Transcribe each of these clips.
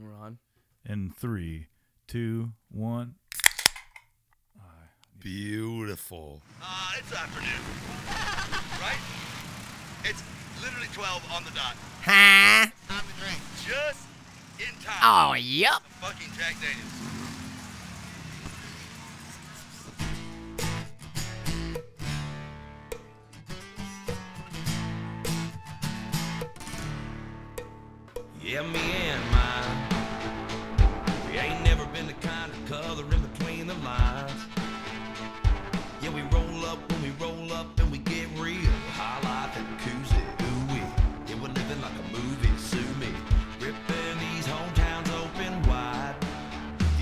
We're on. And 3, 2, 1. Beautiful. It's afternoon. Right? It's literally 12 on the dot. Huh? Time to drink. Just in time. Oh, yep. The fucking Jack Daniels. Yeah, me and mine. We ain't never been the kind of color in between the lines. Yeah, we roll up when we roll up and we get real. High life and koozie, ooh-wee. Yeah, we're living like a movie, sue me. Ripping these hometowns open wide.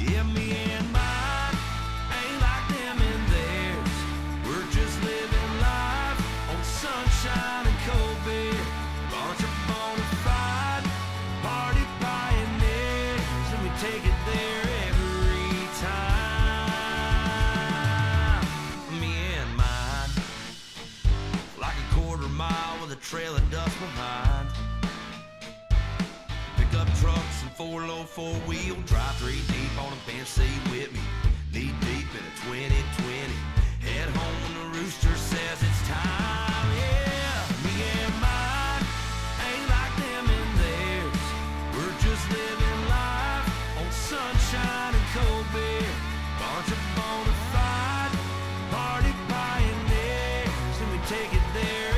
Yeah, me and mine ain't like them in theirs. We're just living life on sunshine and cold beer. Bunch of bonafide party pioneers, and we take it there. Mile with a trail of dust behind. Pick up trucks and four low four-wheel drive, 3 deep on a bench seat with me. Knee deep in a 20-20. Head home when the rooster says it's time. Yeah, me and mine ain't like them in theirs. We're just living life on sunshine and cold beer. Bunch of bonafide party pioneers, and we take it there.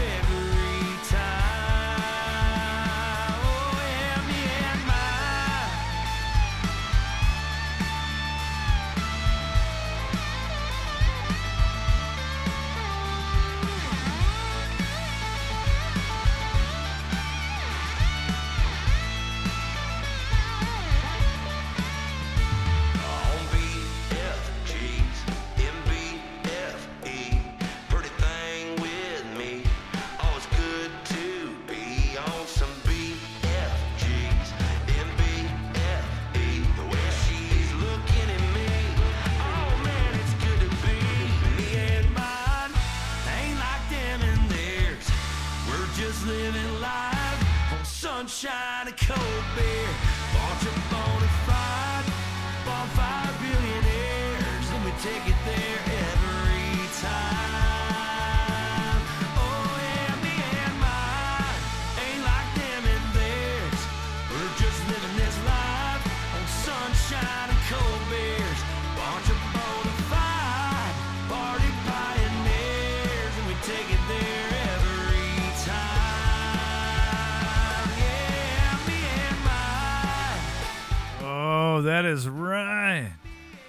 That is right.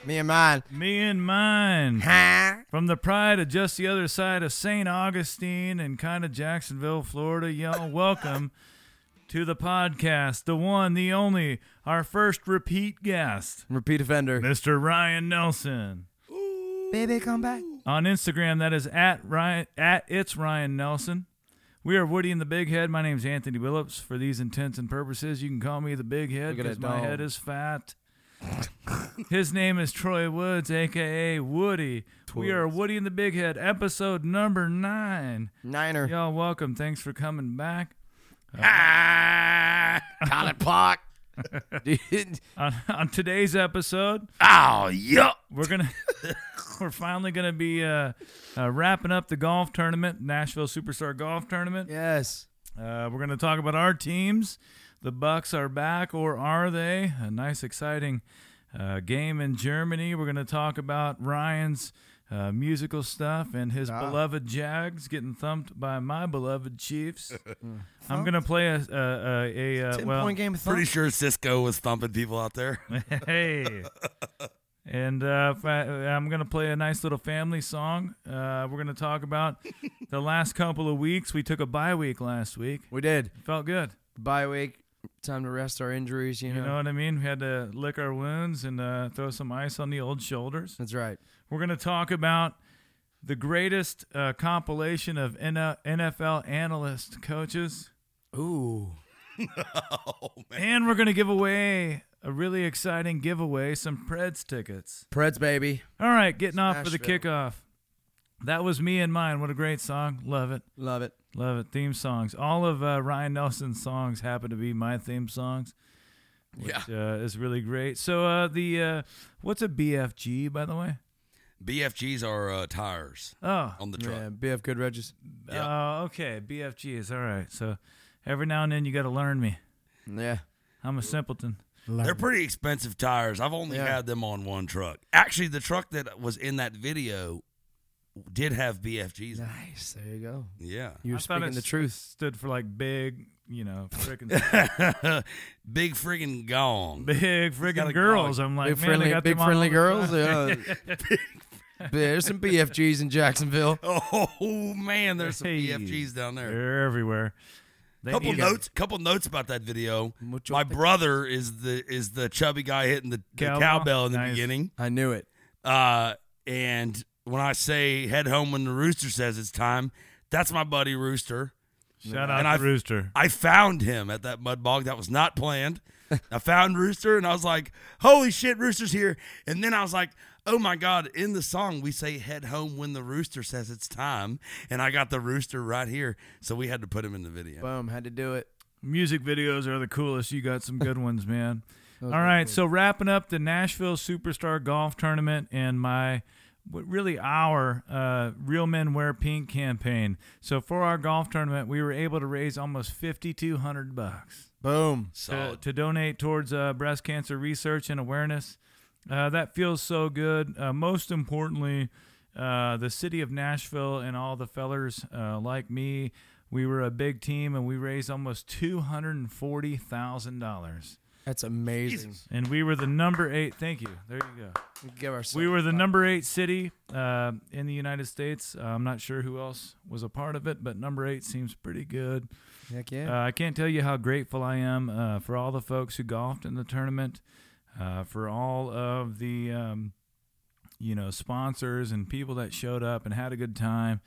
Me and mine. Me and mine. Huh? From the pride of just the other side of St. Augustine and kind of Jacksonville, Florida. Y'all, welcome to the podcast. The one, the only, our first repeat guest. Repeat offender. Mr. Ryan Nelson. Ooh. Baby, come back. On Instagram, that is at it's Ryan Nelson. We are Woody and the Big Head. My name's Anthony Billups. For these intents and purposes, you can call me the Big Head because my head is fat. His name is Troy Woods, a.k.a. Woody. Twins. We are Woody and the Big Head, episode number 9. Niner. Y'all, welcome. Thanks for coming back. Colin Park. on today's episode, we're finally gonna be wrapping up the golf tournament, Nashville Superstar Golf Tournament. Yes, we're gonna talk about our teams. The Bucs are back, or are they? A nice, exciting game in Germany. We're gonna talk about Ryan's musical stuff and his beloved Jags getting thumped by my beloved Chiefs. I'm gonna play a 10-point game. Pretty sure Cisco was thumping people out there. Hey, and I'm gonna play a nice little family song. We're gonna talk about the last couple of weeks. We took a bye week last week. We did. Felt good. Bye week. Time to rest our injuries, you know. You know what I mean? We had to lick our wounds and throw some ice on the old shoulders. That's right. We're going to talk about the greatest compilation of NFL analyst coaches. Ooh. Oh, man. And we're going to give away a really exciting giveaway, some Preds tickets. Preds, baby. All right, getting off for the kickoff. That was Me and Mine. What a great song. Love it. Love it. Love it. Theme songs. All of Ryan Nelson's songs happen to be my theme songs. which is really great. So what's a BFG, by the way? BFGs are tires on the truck. Yeah, BF Goodrich's. Oh, okay, BFGs. All right. So every now and then you got to learn me. Yeah. I'm a simpleton. They're pretty expensive tires. I've only had them on one truck. Actually, the truck that was in that video did have BFGs. Nice. There you go. Yeah. You were speaking the truth. Stood for like big, you know, freaking. Big friggin' gong. Big friggin' girls. Gong. I'm like, big man, friendly, they got big friendly girls. There's some BFGs in Jacksonville. Oh, man. There's some BFGs down there. They're everywhere. Couple notes about that video. My brother is the chubby guy hitting the cowbell in the beginning. I knew it. And when I say head home when the rooster says it's time, that's my buddy Rooster. Shout out to Rooster. I found him at that mud bog. That was not planned. I found Rooster, and I was like, holy shit, Rooster's here. And then I was like, oh, my God, in the song, we say head home when the rooster says it's time. And I got the rooster right here, so we had to put him in the video. Boom, had to do it. Music videos are the coolest. You got some good ones, man. All right, so wrapping up the Nashville Superstar Golf Tournament and our Real Men Wear Pink campaign. So for our golf tournament, we were able to raise almost $5,200. Boom. To donate towards breast cancer research and awareness. That feels so good. Most importantly, the city of Nashville and all the fellers like me, we were a big team, and we raised almost $240,000. That's amazing. Jesus. And we were the number 8. Thank you. There you go. We were the number 8 city in the United States. I'm not sure who else was a part of it, but number 8 seems pretty good. Heck yeah. I can't tell you how grateful I am for all the folks who golfed in the tournament. For all of the, sponsors and people that showed up and had a good time.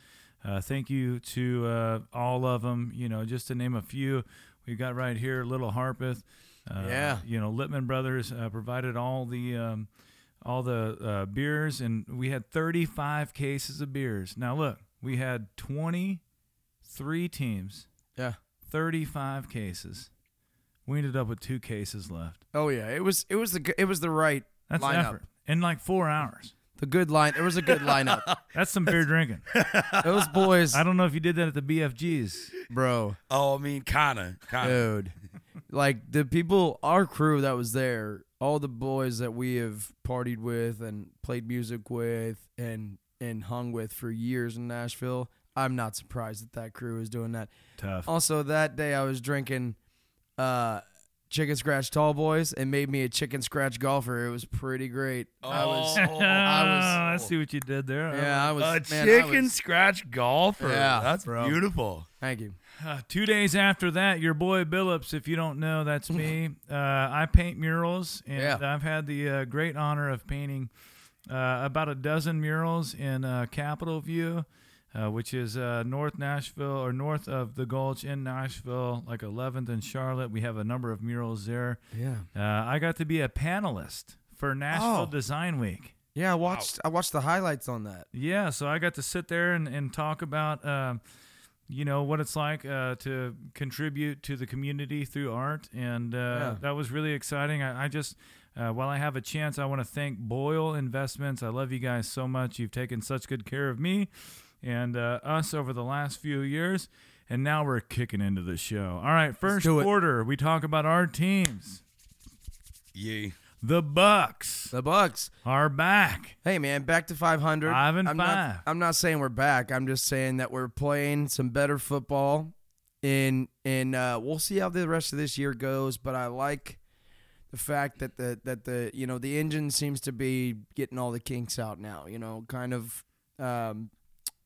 Thank you to all of them, just to name a few. We've got right here Little Harpeth. Littman Brothers provided all the beers, and we had 35 cases of beers. Now, look, we had 23 teams. Yeah. 35 cases. We ended up with 2 cases left. Oh yeah, it was the right lineup. Effort. In like 4 hours. It was a good lineup. That's some beer drinking. Those boys. I don't know if you did that at the BFGs, bro. Oh, I mean, kinda. Dude, like the people, our crew that was there, all the boys that we have partied with and played music with and hung with for years in Nashville. I'm not surprised that crew is doing that. Tough. Also, that day I was drinking. Chicken Scratch Tall Boys and made me a Chicken Scratch golfer. It was pretty great. I see what you did there. Yeah, Scratch golfer. Yeah, that's beautiful. Thank you. 2 days after that, your boy Billups, if you don't know, that's me. I paint murals, and I've had the great honor of painting about a dozen murals in Capitol View. Which is North Nashville, or north of the Gulch in Nashville, like 11th and Charlotte. We have a number of murals there. Yeah. I got to be a panelist for Nashville Design Week. Yeah, I watched the highlights on that. Yeah, so I got to sit there and talk about, what it's like to contribute to the community through art, and that was really exciting. I just... while I have a chance, I want to thank Boyle Investments. I love you guys so much. You've taken such good care of me and us over the last few years, and now we're kicking into the show. All right, first quarter, we talk about our teams. Yay. The Bucs. The Bucs are back. Hey, man, back to 500. 5-5. I'm not saying we're back. I'm just saying that we're playing some better football, and we'll see how the rest of this year goes, but I like – the fact that the engine seems to be getting all the kinks out now,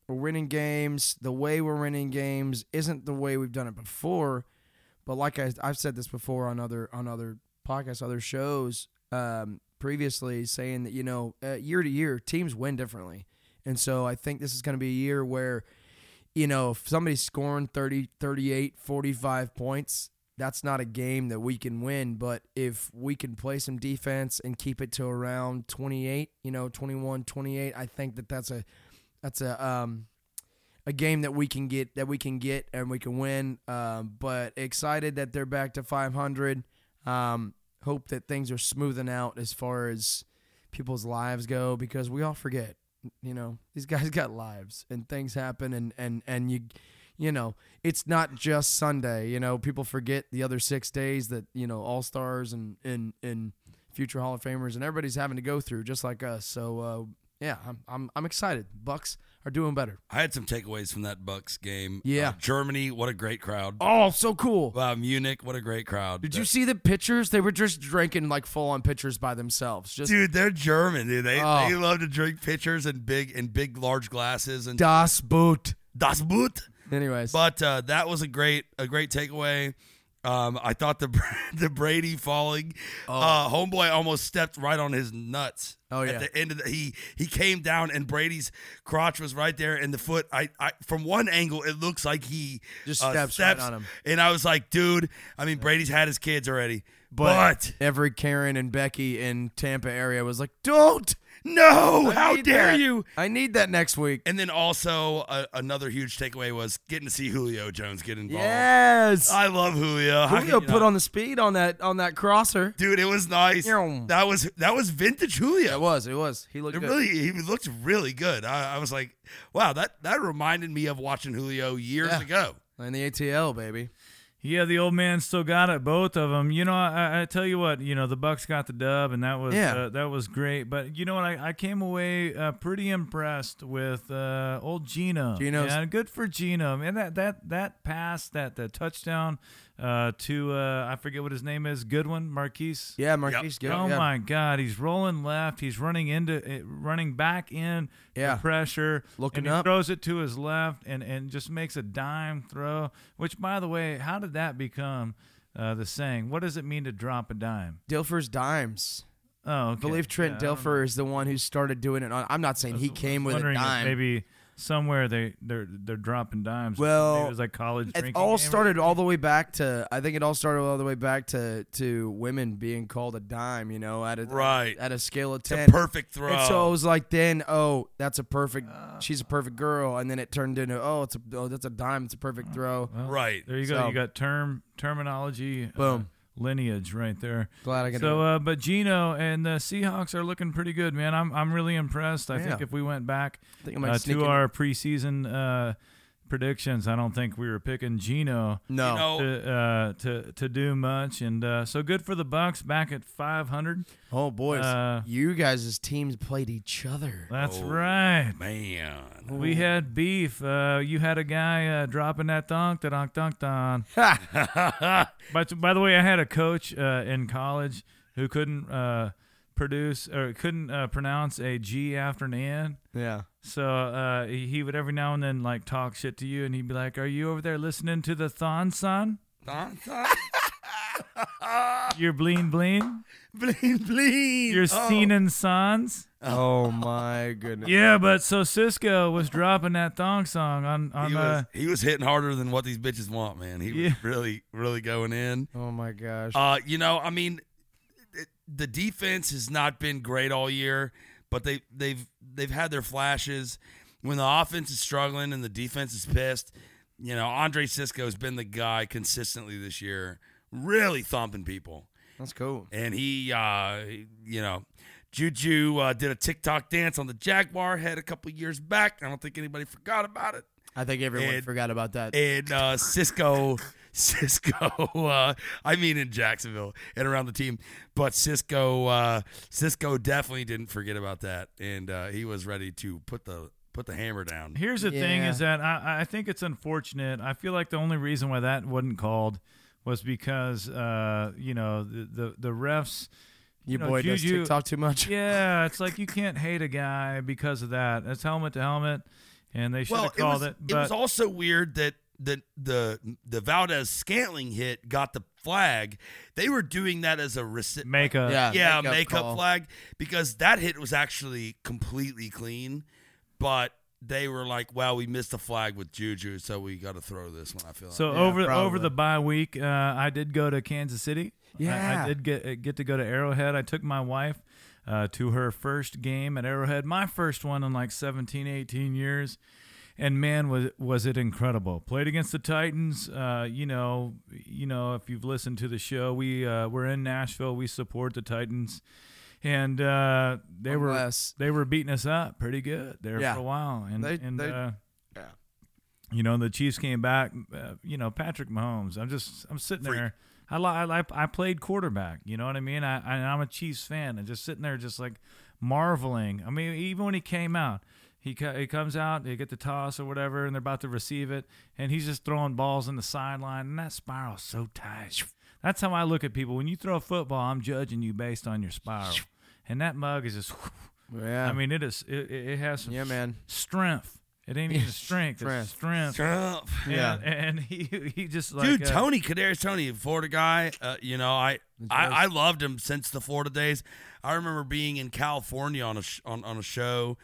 we're winning games. The way we're winning games isn't the way we've done it before, but like I've said this before on other podcasts, other shows previously, saying that year to year teams win differently, and so I think this is going to be a year where if somebody's scoring 30, 38, 45 points. That's not a game that we can win, but if we can play some defense and keep it to around 28, 21, 28, I think that's a game that we can get and we can win. But excited that they're back to 500. hope that things are smoothing out as far as people's lives go, because we all forget, you know, these guys got lives and things happen, and you know, it's not just Sunday. You know, people forget the other 6 days that, you know, all-stars and future Hall of Famers and everybody's having to go through, just like us. So, yeah, I'm excited. Bucs are doing better. I had some takeaways from that Bucs game. Yeah. Germany, what a great crowd. Oh, so cool. Munich, what a great crowd. Did you see the pitchers? They were just drinking like full-on pitchers by themselves. Just, dude, they're German, dude. They love to drink pitchers and big large glasses. And Das Boot. Das Boot. Anyways, but that was a great takeaway. I thought the Brady falling, homeboy almost stepped right on his nuts. Oh yeah, at the end of he came down and Brady's crotch was right there in the foot. I from one angle it looks like he just steps right on him, and I was like, dude, I mean, Brady's had his kids already, but every Karen and Becky in Tampa area was like, don't. No, how dare you? I need that next week. And then also another huge takeaway was getting to see Julio Jones get involved. Yes. I love Julio. Julio put on the speed on that crosser. Dude, it was nice. That was vintage Julio. It was. He looked good. He looked really good. I was like, wow, that reminded me of watching Julio years ago. And the ATL, baby. Yeah, the old man still got it, both of them. You know, I tell you what, you know, the Bucs got the dub, and that was great. But you know what, I came away pretty impressed with old Geno. Yeah, good for Geno. Man, that pass, that touchdown to I forget what his name is, Goodwin, Marquise. Yeah, Marquise Goodwin. Oh my God, he's rolling left. He's running back in the pressure. Looking up, throws it to his left, and just makes a dime throw. Which, by the way, how did that become the saying? What does it mean to drop a dime? Dilfer's dimes. Oh, okay. I believe Trent Dilfer is the one who started doing it. I'm not saying he came with a dime. Maybe somewhere they're dropping dimes. Well, it was like college drinking. I think it all started all the way back to women being called a dime, you know, at a scale of 10. It's a perfect throw. And so it was like, then, oh, that's a perfect, she's a perfect girl. And then it turned into, that's a dime. It's a perfect throw. Well, right. There you go. So, you got terminology. Boom. Lineage right there. Glad I got so. But Geno and the Seahawks are looking pretty good, man. I'm really impressed. I think if we went back to our preseason predictions, I don't think we were picking Geno to do much. And so good for the Bucs, back at 500. Oh boys, you guys' teams played each other. That's right, man. We had beef. You had a guy dropping that donk. By the way, I had a coach in college who couldn't produce or couldn't pronounce a G after an N. Yeah. So he would every now and then like talk shit to you, and he'd be like, "Are you over there listening to the Thonson? Thonson? Your bleen bleen? Bleen bleen. Your Seanan Sons? Oh my goodness." Yeah, but so Cisco was dropping that thong song on he was hitting harder than what these bitches want, man. He was really, really going in. Oh my gosh. You know, I mean, the defense has not been great all year, but they've had their flashes. When the offense is struggling and the defense is pissed, you know, Andre Cisco's been the guy consistently this year, really thumping people. That's cool. And he, you know, Juju did a TikTok dance on the Jaguar head a couple years back. I don't think anybody forgot about it. I think everyone forgot about that. And Cisco, I mean in Jacksonville and around the team, but Cisco definitely didn't forget about that, and he was ready to put the hammer down. Here's the thing is that I think it's unfortunate. I feel like the only reason why that wasn't called was because you know, the refs. Your boy does TikTok too much. Yeah, it's like you can't hate a guy because of that. That's helmet to helmet, and they should have called it. But it was also weird that the Valdez-Scantling hit got the flag. They were doing that as a makeup. Yeah, makeup flag, because that hit was actually completely clean, but they were like, "Well, we missed the flag with Juju, so we got to throw this one." I feel so like. Over the bye week, I did go to Kansas City. Yeah, I did get to go to Arrowhead. I took my wife to her first game at Arrowhead, my first one in like 17, 18 years, And man, was it incredible. Played against the Titans. You know, if you've listened to the show, we're in Nashville. We support the Titans, and they were beating us up pretty good there for a while. And you know, the Chiefs came back. You know, Patrick Mahomes. I'm sitting there. I played quarterback. You know what I mean? I'm a Chiefs fan, and just sitting there, just like marveling. I mean, even when he came out. He comes out, they get the toss or whatever, and they're about to receive it, and he's just throwing balls in the sideline, and that spiral's so tight. That's how I look at people. When you throw a football, I'm judging you based on your spiral. And that mug is just, I mean, it has some strength. It ain't even strength. It's strength. Yeah. And he just like. Dude, Kadarius Toney, Florida guy. You know, I loved him since the Florida days. I remember being in California on a show.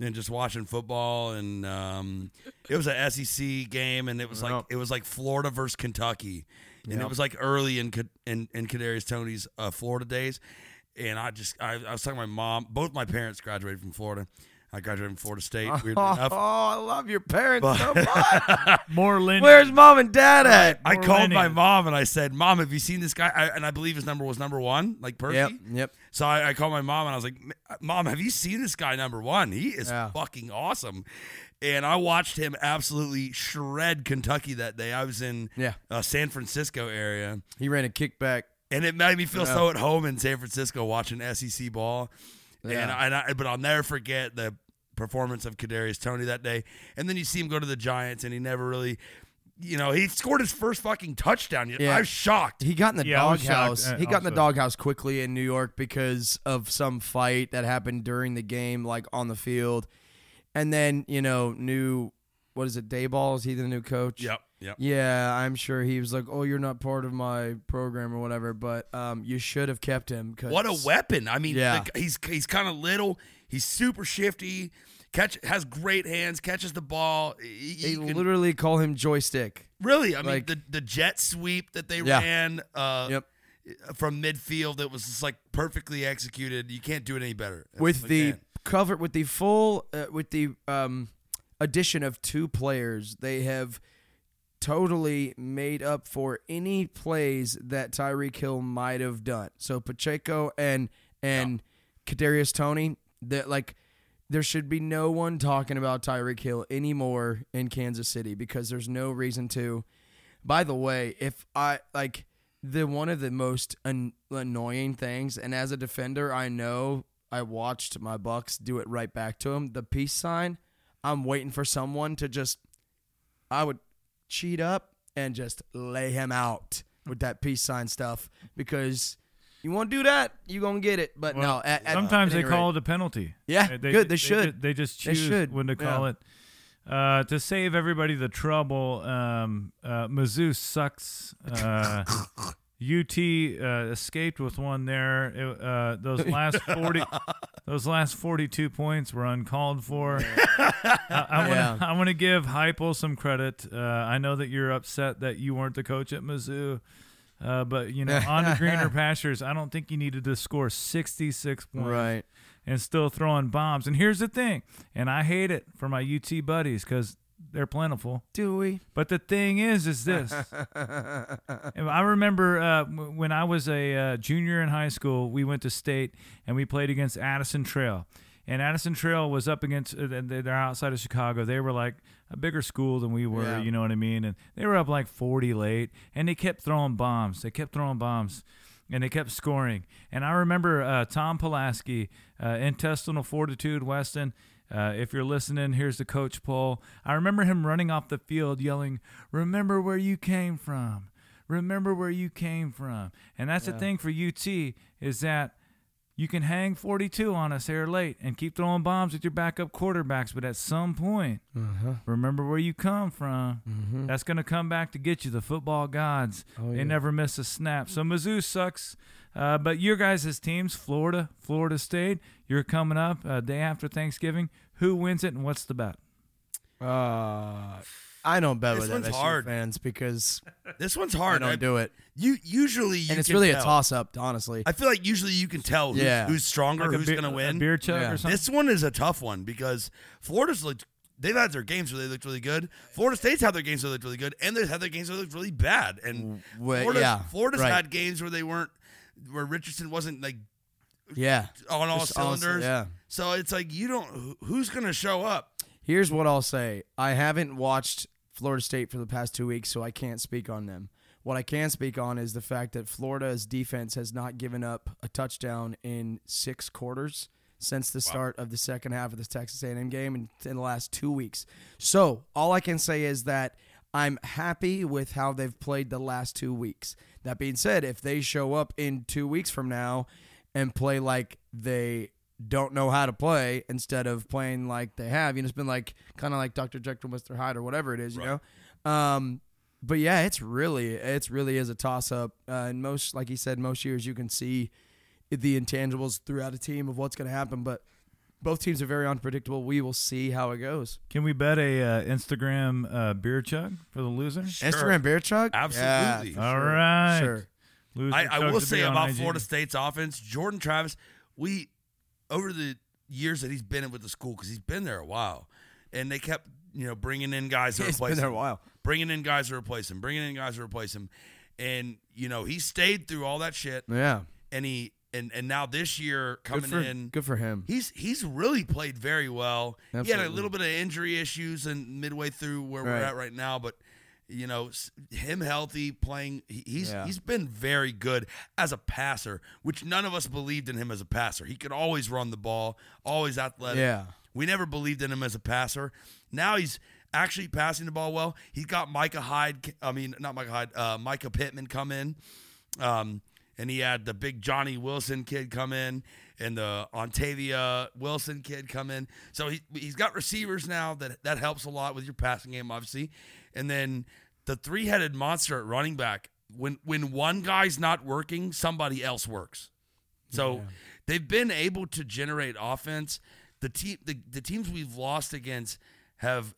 And just watching football, and it was an SEC game, and it was like Florida versus Kentucky, and it was like early in Kadarius Toney's Florida days, and I was talking to my mom. Both my parents graduated from Florida. I graduated from Florida State. Weirdly enough. I love your parents so much. More linear. Where's mom and dad at? I called my mom and I said, "Mom, have you seen this guy?" And I believe his number was number one, like Percy. Yep. So I called my mom and I was like, "Mom, have you seen this guy number one? He is fucking awesome." And I watched him absolutely shred Kentucky that day. I was in San Francisco area. He ran a kickback, and it made me feel so at home in San Francisco watching SEC ball. Yeah. But I'll never forget the performance of Kadarius Toney that day. And then you see him go to the Giants, and he never really, you know, he scored his first fucking touchdown. Yeah. I was shocked. He got in the doghouse. He got in the doghouse quickly in New York because of some fight that happened during the game, like on the field. And then, you know, Dayball? Is he the new coach? Yep. Yeah, I'm sure he was like, "Oh, you're not part of my program or whatever," but you should have kept him. Cause what a weapon! I mean, he's kind of little. He's super shifty. Has great hands. Catches the ball. They literally call him joystick. Really, I mean the jet sweep that they ran from midfield. It was just like perfectly executed. You can't do it any better. With the addition of two players, they have totally made up for any plays that Tyreek Hill might have done. So Pacheco and Kadarius Toney, that like there should be no one talking about Tyreek Hill anymore in Kansas City because there's no reason to. By the way, if I like the one of the most annoying things, and as a defender, I know I watched my Bucs do it right back to him. The peace sign. I'm waiting for someone to just. I would cheat up and just lay him out with that peace sign stuff because you want to do that, you're going to get it. But well, no. Sometimes they call it a penalty. Yeah, good. They should. They just choose when to call it. To save everybody the trouble, Mizzou sucks. UT escaped with one there. Those last 42 points were uncalled for. I want to give Heupel some credit. I know that you're upset that you weren't the coach at Mizzou, but you know, on the greener pastures, I don't think you needed to score 66 points and still throwing bombs. And here's the thing, and I hate it for my UT buddies because. They're plentiful. Do we? But the thing is this. I remember when I was a junior in high school, we went to state, and we played against Addison Trail. And Addison Trail was up against they're outside of Chicago. They were like a bigger school than we were, you know what I mean? And they were up like 40 late, and they kept throwing bombs. And they kept scoring. And I remember Tom Pulaski, intestinal fortitude, Weston, if you're listening, here's the coach poll. I remember him running off the field yelling, "Remember where you came from. Remember where you came from." And that's the thing for UT is that you can hang 42 on us here late and keep throwing bombs with your backup quarterbacks, but at some point, remember where you come from. Mm-hmm. That's going to come back to get you. The football gods, they never miss a snap. So Mizzou sucks. But your guys' teams, Florida State, you're coming up day after Thanksgiving. Who wins it and what's the bet? I don't bet with MSU fans because this one's hard. I don't do it. It's really a toss-up, honestly. I feel like usually you can tell who's stronger, like who's going to win. A beer chug or something. This one is a tough one because Florida's looked they've had their games where they looked really good. Florida State's had their games where they looked really good, and they've had their games where they looked really bad. And Florida's had games where they weren't, where Richardson wasn't like, on all cylinders. So it's like you don't. Who's gonna show up? Here's what I'll say. I haven't watched Florida State for the past 2 weeks, so I can't speak on them. What I can speak on is the fact that Florida's defense has not given up a touchdown in 6 quarters since the start of the second half of the Texas A&M game in the last 2 weeks. So all I can say is that I'm happy with how they've played the last 2 weeks. That being said, if they show up in 2 weeks from now and play like they don't know how to play instead of playing like they have, you know, it's been like kind of like Dr. Jekyll, Mr. Hyde or whatever it is, you know? But yeah, it really is a toss-up. And most, like he said, most years you can see the intangibles throughout a team of what's going to happen. But both teams are very unpredictable. We will see how it goes. Can we bet a Instagram beer chug for the loser? Sure. Instagram beer chug? Absolutely. Yeah, all right. Sure. I will say about Florida State's offense, Jordan Travis, we over the years that he's been with the school, because he's been there a while, and they kept bringing in guys to replace him. He's been there a while. Bringing in guys to replace him. And, he stayed through all that shit. Yeah. And he now this year good for him. He's really played very well. Absolutely. He had a little bit of injury issues and midway through where we're at right now, but him healthy playing, he's been very good as a passer, which none of us believed in him as a passer. He could always run the ball, always athletic. Yeah. We never believed in him as a passer. Now he's actually passing the ball well. He's got Micah Pittman come in. And he had the big Johnny Wilson kid come in and the Ontavia Wilson kid come in. So he's got receivers now that helps a lot with your passing game, obviously. And then the three-headed monster at running back, when one guy's not working, somebody else works. So they've been able to generate offense. The teams we've lost against have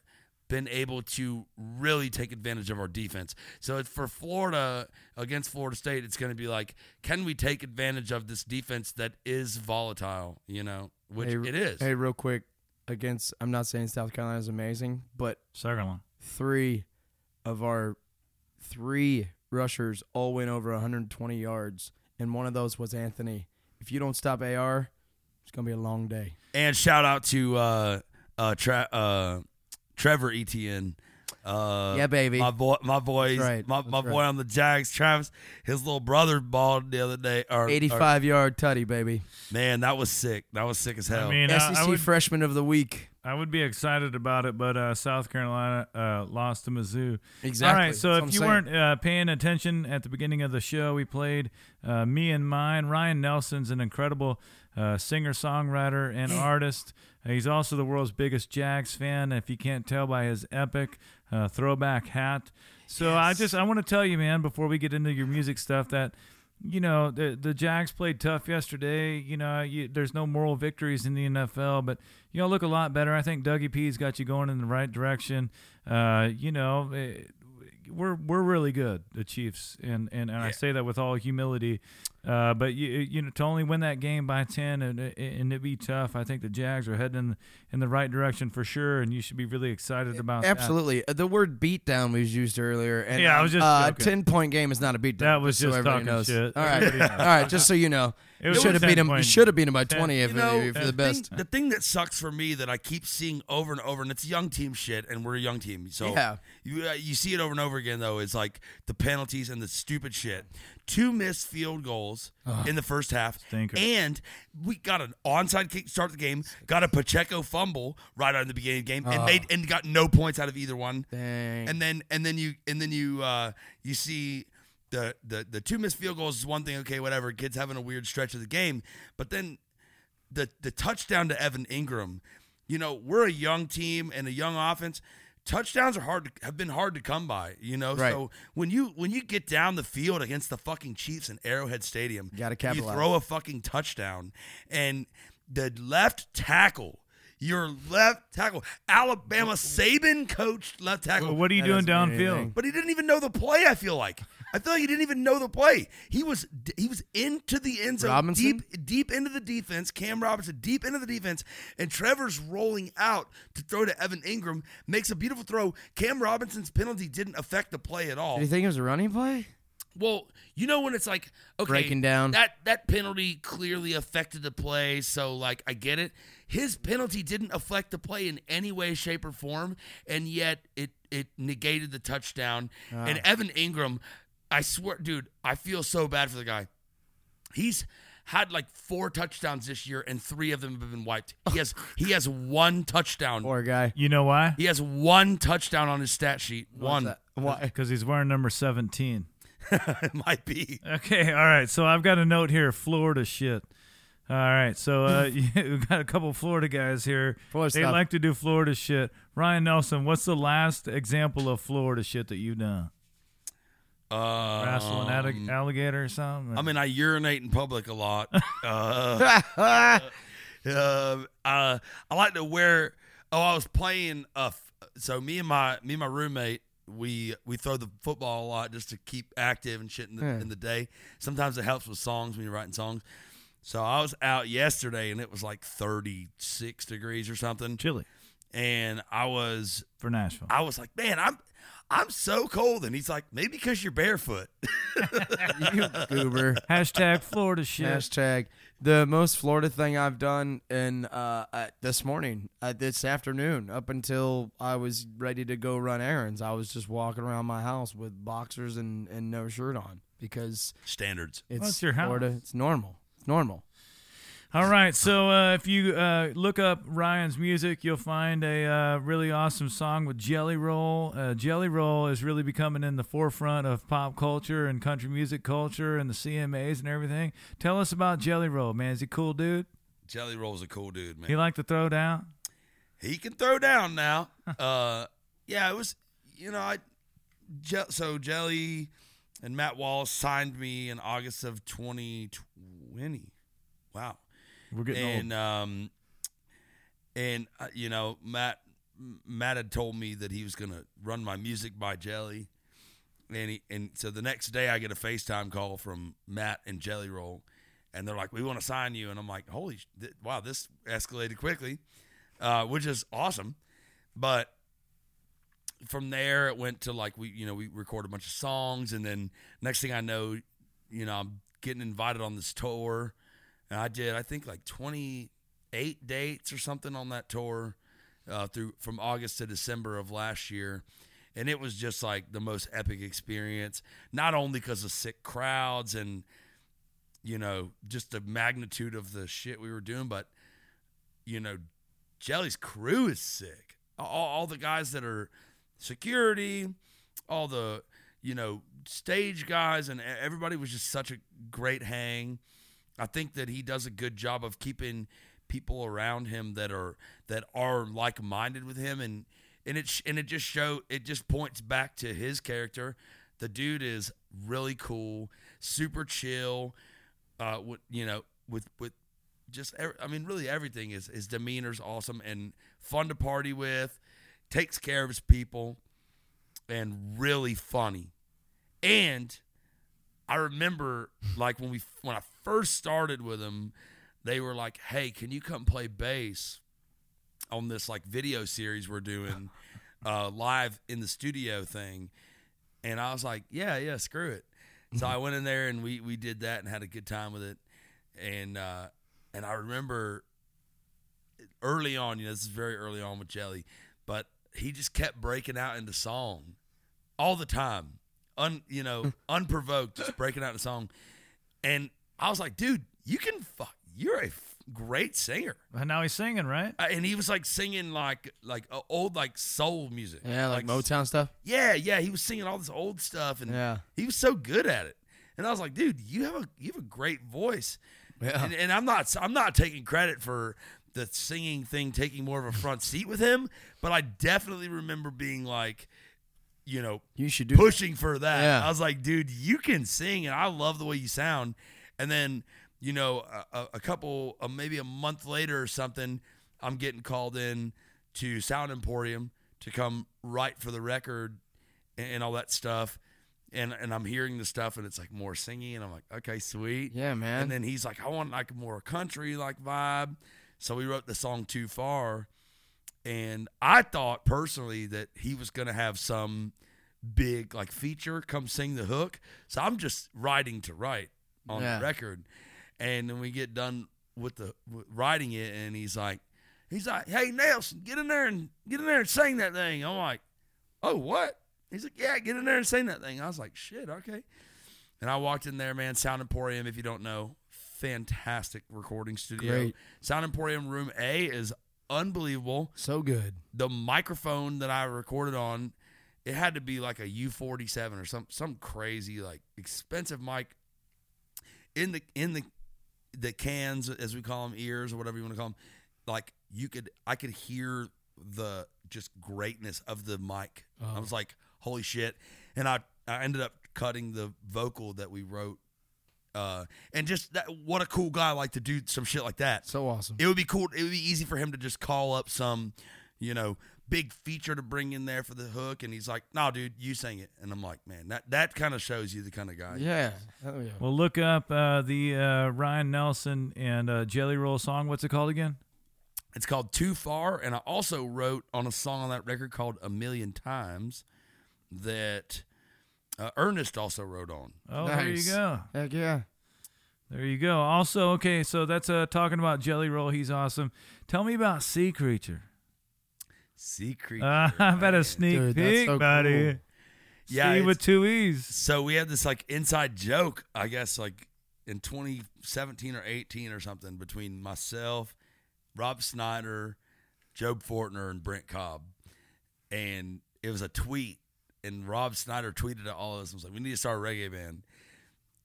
been able to really take advantage of our defense. So it's for Florida against Florida State, it's going to be like, can we take advantage of this defense that is volatile, which it is. Hey, real quick, I'm not saying South Carolina is amazing, but second one, 3 of our 3 rushers all went over 120 yards, and one of those was Anthony. If you don't stop AR, it's going to be a long day. And shout out to Trevor Etienne. Yeah, baby. My boy. Right. My boy on the Jags, Travis. His little brother balled the other day. 85-yard tutty, baby. Man, that was sick. That was sick as hell. I mean, SEC freshman of the week. I would be excited about it, but South Carolina lost to Mizzou. Exactly. All right, so that's if you weren't paying attention at the beginning of the show, we played Me and Mine. Ryan Nelson's an incredible singer-songwriter and artist. He's also the world's biggest Jags fan, if you can't tell by his epic throwback hat. So yes. I want to tell you, man, before we get into your music stuff, that the Jags played tough yesterday. There's no moral victories in the NFL, but you all look a lot better. I think Dougie P's got you going in the right direction. We're really good, the Chiefs, and I say that with all humility. But to only win that game by 10 and it'd be tough. I think the Jags are heading in the right direction for sure, and you should be really excited about that. Absolutely. The word beatdown was used earlier, and I was just joking. A 10-point game is not a beatdown. That was just talking shit. All right, just so you know, you should have beat him by 20 if you're the best. The thing that sucks for me that I keep seeing over and over, and it's young team shit, and we're a young team, so you see it over and over again though, is like the penalties and the stupid shit. 2 missed field goals in the first half, stinker. And we got an onside kick to start the game, got a Pacheco fumble right out of the beginning of the game, and got no points out of either one. Dang. And then you see the 2 missed field goals is one thing. Okay, whatever. Kid's having a weird stretch of the game, but then the touchdown to Evan Ingram. We're a young team and a young offense. Touchdowns have been hard to come by, Right. So when you get down the field against the fucking Chiefs in Arrowhead Stadium, you throw a fucking touchdown, and the left tackle, Alabama Saban coached left tackle. Well, what are you doing downfield? But he didn't even know the play, I feel like. I feel like he didn't even know the play. He was into the end zone, deep into the defense. Cam Robinson deep into the defense, and Trevor's rolling out to throw to Evan Ingram, makes a beautiful throw. Cam Robinson's penalty didn't affect the play at all. Did you think it was a running play? Well, you know when it's like, okay, breaking down. That penalty clearly affected the play, so, like, I get it. His penalty didn't affect the play in any way, shape, or form, and yet it negated the touchdown. And Evan Ingram, I swear, dude, I feel so bad for the guy. He's had, like, 4 touchdowns this year, and 3 of them have been wiped. He has one touchdown. Poor guy. You know why? He has one touchdown on his stat sheet. One. Why? Because he's wearing number 17. It might be. Okay, all right. So I've got a note here, Florida shit. All right, so we've got a couple Florida guys here. They like to do Florida shit. Ryan Nelson, what's the last example of Florida shit that you've done? Wrestling alligator or something? Or? I mean, I urinate in public a lot. I like to wear – I was playing so me and my roommate, we throw the football a lot just to keep active and shit in the day. Sometimes it helps with songs when you're writing songs. So I was out yesterday, and it was like 36 degrees or something. Chilly. And I was – for Nashville. I was like, man, I'm so cold. And he's like, maybe because you're barefoot. You goober. Hashtag Florida shit. Hashtag the most Florida thing I've done this afternoon, up until I was ready to go run errands. I was just walking around my house with boxers and no shirt on because standards. It's your house. Florida. It's normal. It's normal. All right, so if you look up Ryan's music, you'll find a really awesome song with Jelly Roll. Jelly Roll is really becoming in the forefront of pop culture and country music culture and the CMAs and everything. Tell us about Jelly Roll, man. Is he a cool dude? Jelly Roll's a cool dude, man. He like to throw down? He can throw down now. Yeah, it was, you know, so Jelly and Matt Wallace signed me in August of 2020. Wow. We're getting old. And you know, Matt had told me that he was gonna run my music by Jelly, and so the next day I get a FaceTime call from Matt and Jelly Roll, and they're like, "We want to sign you," and I'm like, "Holy wow, this escalated quickly," which is awesome. But from there it went to like we recorded a bunch of songs, and then next thing I know, you know, I'm getting invited on this tour. And I did, I think, like 28 dates or something on that tour from August to December of last year. And it was just, like, the most epic experience, not only because of sick crowds and, you know, just the magnitude of the shit we were doing, but, you know, Jelly's crew is sick. All the guys that are security, all the, you know, stage guys, and everybody was just such a great hang. I think that he does a good job of keeping people around him that are like-minded with him, and it just points back to his character. The dude is really cool, super chill, really everything. His demeanor's awesome and fun to party with, takes care of his people, and really funny. And I remember, like, when I first started with them, they were like, "Hey, can you come play bass on this like video series we're doing, live in the studio thing?" And I was like, "Yeah, screw it." So I went in there and we did that and had a good time with it. And I remember early on, you know, this is very early on with Jelly, but he just kept breaking out into song all the time. Unprovoked, just breaking out the song, and I was like, "Dude, you're a great singer." And now he's singing, right? And he was like singing like old like soul music, yeah, like Motown stuff. Yeah, he was singing all this old stuff, and he was so good at it. And I was like, "Dude, you have a great voice," and I'm not taking credit for the singing thing taking more of a front seat with him, but I definitely remember being like, you know, you should do pushing that. For that. Yeah. I was like, "Dude, you can sing, and I love the way you sound." And then, you know, maybe a month later or something, I'm getting called in to Sound Emporium to come write for the record and all that stuff. And I'm hearing the stuff, and it's like more singy, and I'm like, okay, sweet. Yeah, man. And then he's like, I want like more country-like vibe. So we wrote the song Too Far, and I thought personally that he was going to have some big like feature come sing the hook. So I'm just writing to write on the record. And then we get done with the writing it, and he's like, hey, Nelson, get in there and sing that thing. I'm like, oh, what? He's like, yeah, get in there and sing that thing. I was like, shit, okay. And I walked in there, man. Sound Emporium, if you don't know, fantastic recording studio. Great. Sound Emporium Room A is unbelievable. So good. The microphone that I recorded on, it had to be like a U47 or some crazy like expensive mic in the cans, as we call them, ears or whatever you want to call them. Like I could hear the just greatness of the mic. Oh. I was like, holy shit. And I ended up cutting the vocal that we wrote. And just that, what a cool guy, like, to do some shit like that. So awesome. It would be cool. It would be easy for him to just call up some, big feature to bring in there for the hook. And he's like, no, dude, you sing it. And I'm like, man, that kind of shows you the kind of guy. Yeah. Oh, yeah. Well, look up the Ryan Nelson and Jelly Roll song. What's it called again? It's called Too Far. And I also wrote on a song on that record called A Million Times that Ernest also wrote on. Oh, nice. There you go. Heck yeah. There you go. Also, okay, so that's talking about Jelly Roll. He's awesome. Tell me about Sea Creature. Sea Creature. I've had a sneak peek, so buddy. Cool. Yeah, sea with two E's. So we had this, like, inside joke, I guess, like, in 2017 or 18 or something between myself, Rob Snyder, Job Fortner, and Brent Cobb. And it was a tweet, and Rob Snyder tweeted at all of us and was like, we need to start a reggae band.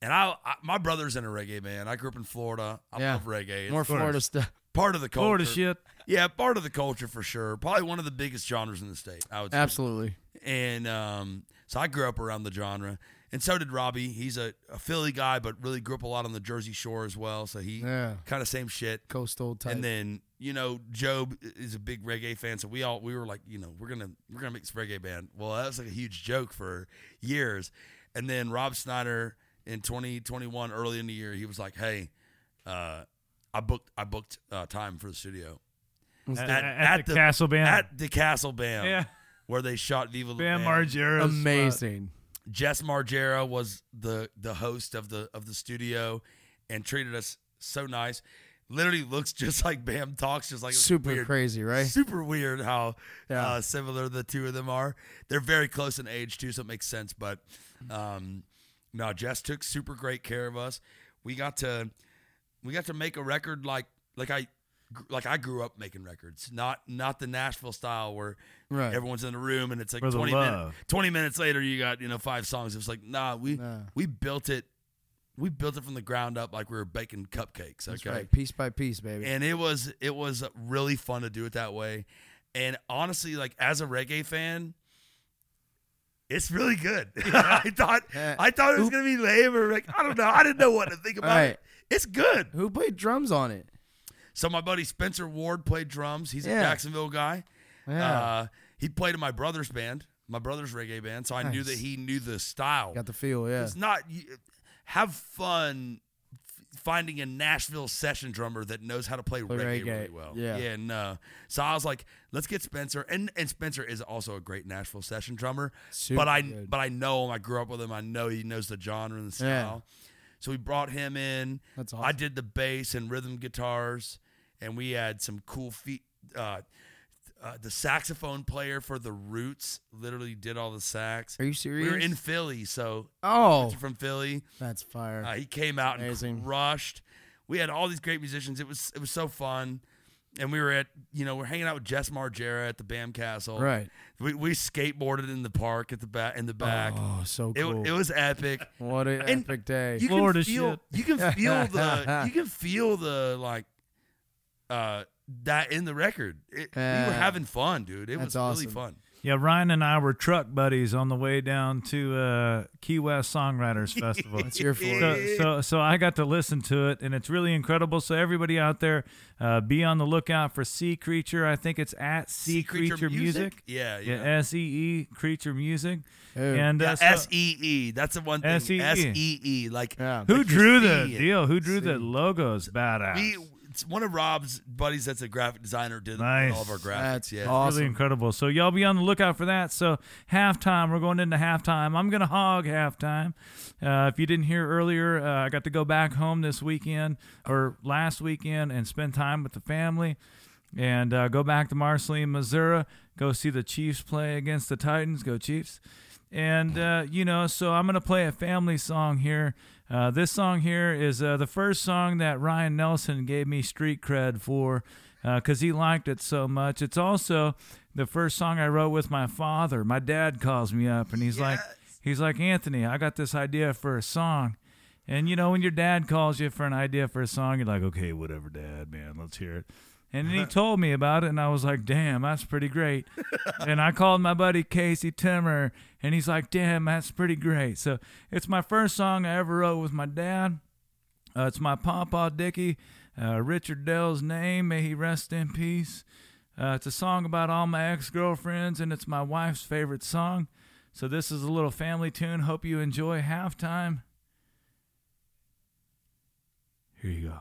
And I my brother's in a reggae band. I grew up in Florida. I love reggae. It's more Florida stuff. Part of the culture. Florida shit. Yeah, part of the culture for sure. Probably one of the biggest genres in the state, I would say. Absolutely. And so I grew up around the genre. And so did Robbie. He's a Philly guy, but really grew up a lot on the Jersey Shore as well. So he kind of same shit. Coastal type. And then, Job is a big reggae fan. So we were like, we're gonna make this reggae band. Well, that was like a huge joke for years. And then Rob Snyder in 2021, early in the year, he was like, hey, I booked time for the studio. At the Castle Band. At the Castle Band. Yeah. Where they shot Viva La Bam Margera's. Amazing. Jess Margera was the host of the studio, and treated us so nice. Literally looks just like Bam, talks just like super weird. Crazy, right? Super weird how similar the two of them are. They're very close in age too, so it makes sense. But no, Jess took super great care of us. We got to make a record like I grew up making records, not the Nashville style where everyone's in the room and it's like 20 minutes later you got 5 songs. It's like we built it. We built it from the ground up like we were baking cupcakes. That's right, piece by piece, baby. And it was really fun to do it that way. And honestly, like as a reggae fan, it's really good. I thought it was gonna be lame or like I don't know. I didn't know what to think about it. It's good. Who played drums on it? So my buddy Spencer Ward played drums. He's a Jacksonville guy. Yeah. He played in my brother's band, my brother's reggae band, so I knew that he knew the style. Got the feel, yeah. It's not have fun finding a Nashville session drummer that knows how to play reggae really well. Yeah. So I was like, let's get Spencer. And Spencer is also a great Nashville session drummer. Super good. But I know him. I grew up with him. I know he knows the genre and the style. Yeah. So we brought him in. That's awesome. I did the bass and rhythm guitars. And we had some cool feet. The saxophone player for the Roots literally did all the sax. Are you serious? We were in Philly, so from Philly. That's fire. He came out and rushed. We had all these great musicians. It was so fun, and we were at we're hanging out with Jess Margera at the Bam Castle. Right. We skateboarded in the park at the back. Oh, so cool! It was epic. What an epic day! Florida shit. You can feel the like. That in the record, we were having fun, dude. It was really fun. Yeah, Ryan and I were truck buddies on the way down to Key West Songwriters Festival. That's your Florida. So I got to listen to it, and it's really incredible. So everybody out there, be on the lookout for Sea Creature. I think it's at Sea Creature Music. Yeah. S-E-E, Creature Music. Oh. And S-E-E. That's the one thing. S-E-E. S-E-E. Like, yeah, who drew the deal? Who drew the logos? Badass. It's one of Rob's buddies that's a graphic designer did all of our graphics. That's awesome. Really incredible. So y'all be on the lookout for that. So halftime, we're going into halftime. I'm going to hog halftime. If you didn't hear earlier, I got to go back home this weekend or last weekend and spend time with the family and go back to Marceline, Missouri, go see the Chiefs play against the Titans. Go Chiefs. And, so I'm going to play a family song here. This song here is the first song that Ryan Nelson gave me street cred for because he liked it so much. It's also the first song I wrote with my father. My dad calls me up, and he's like, Anthony, I got this idea for a song. And, when your dad calls you for an idea for a song, you're like, okay, whatever, Dad, man, let's hear it. And then he told me about it, and I was like, damn, that's pretty great. And I called my buddy Casey Timmer, and he's like, damn, that's pretty great. So it's my first song I ever wrote with my dad. It's my Papa Dickie, Richard Dell's name, may he rest in peace. It's a song about all my ex-girlfriends, and it's my wife's favorite song. So this is a little family tune. Hope you enjoy halftime. Here you go.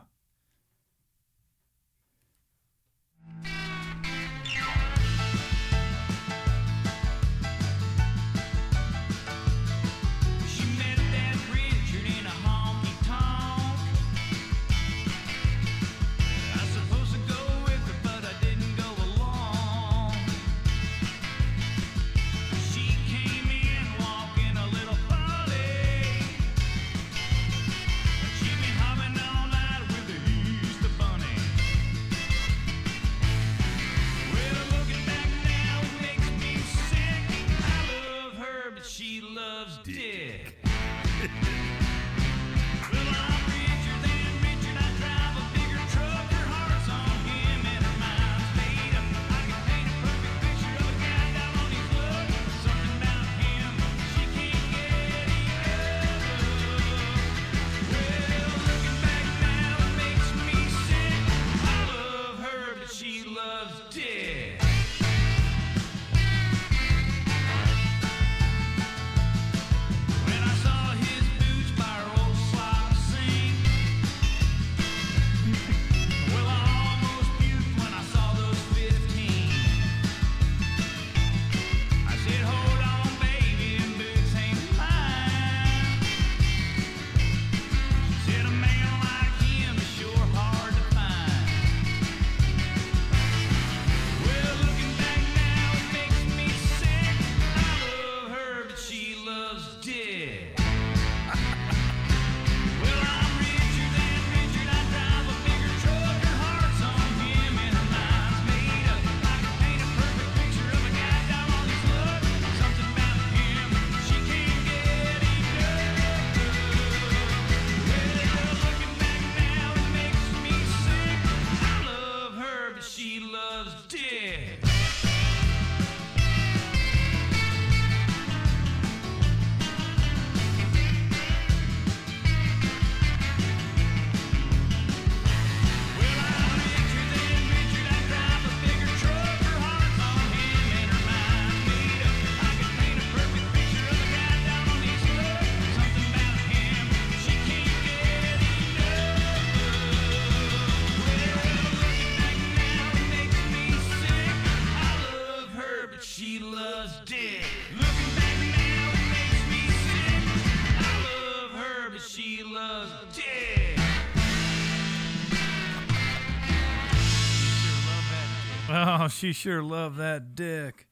Oh, she sure loved that dick.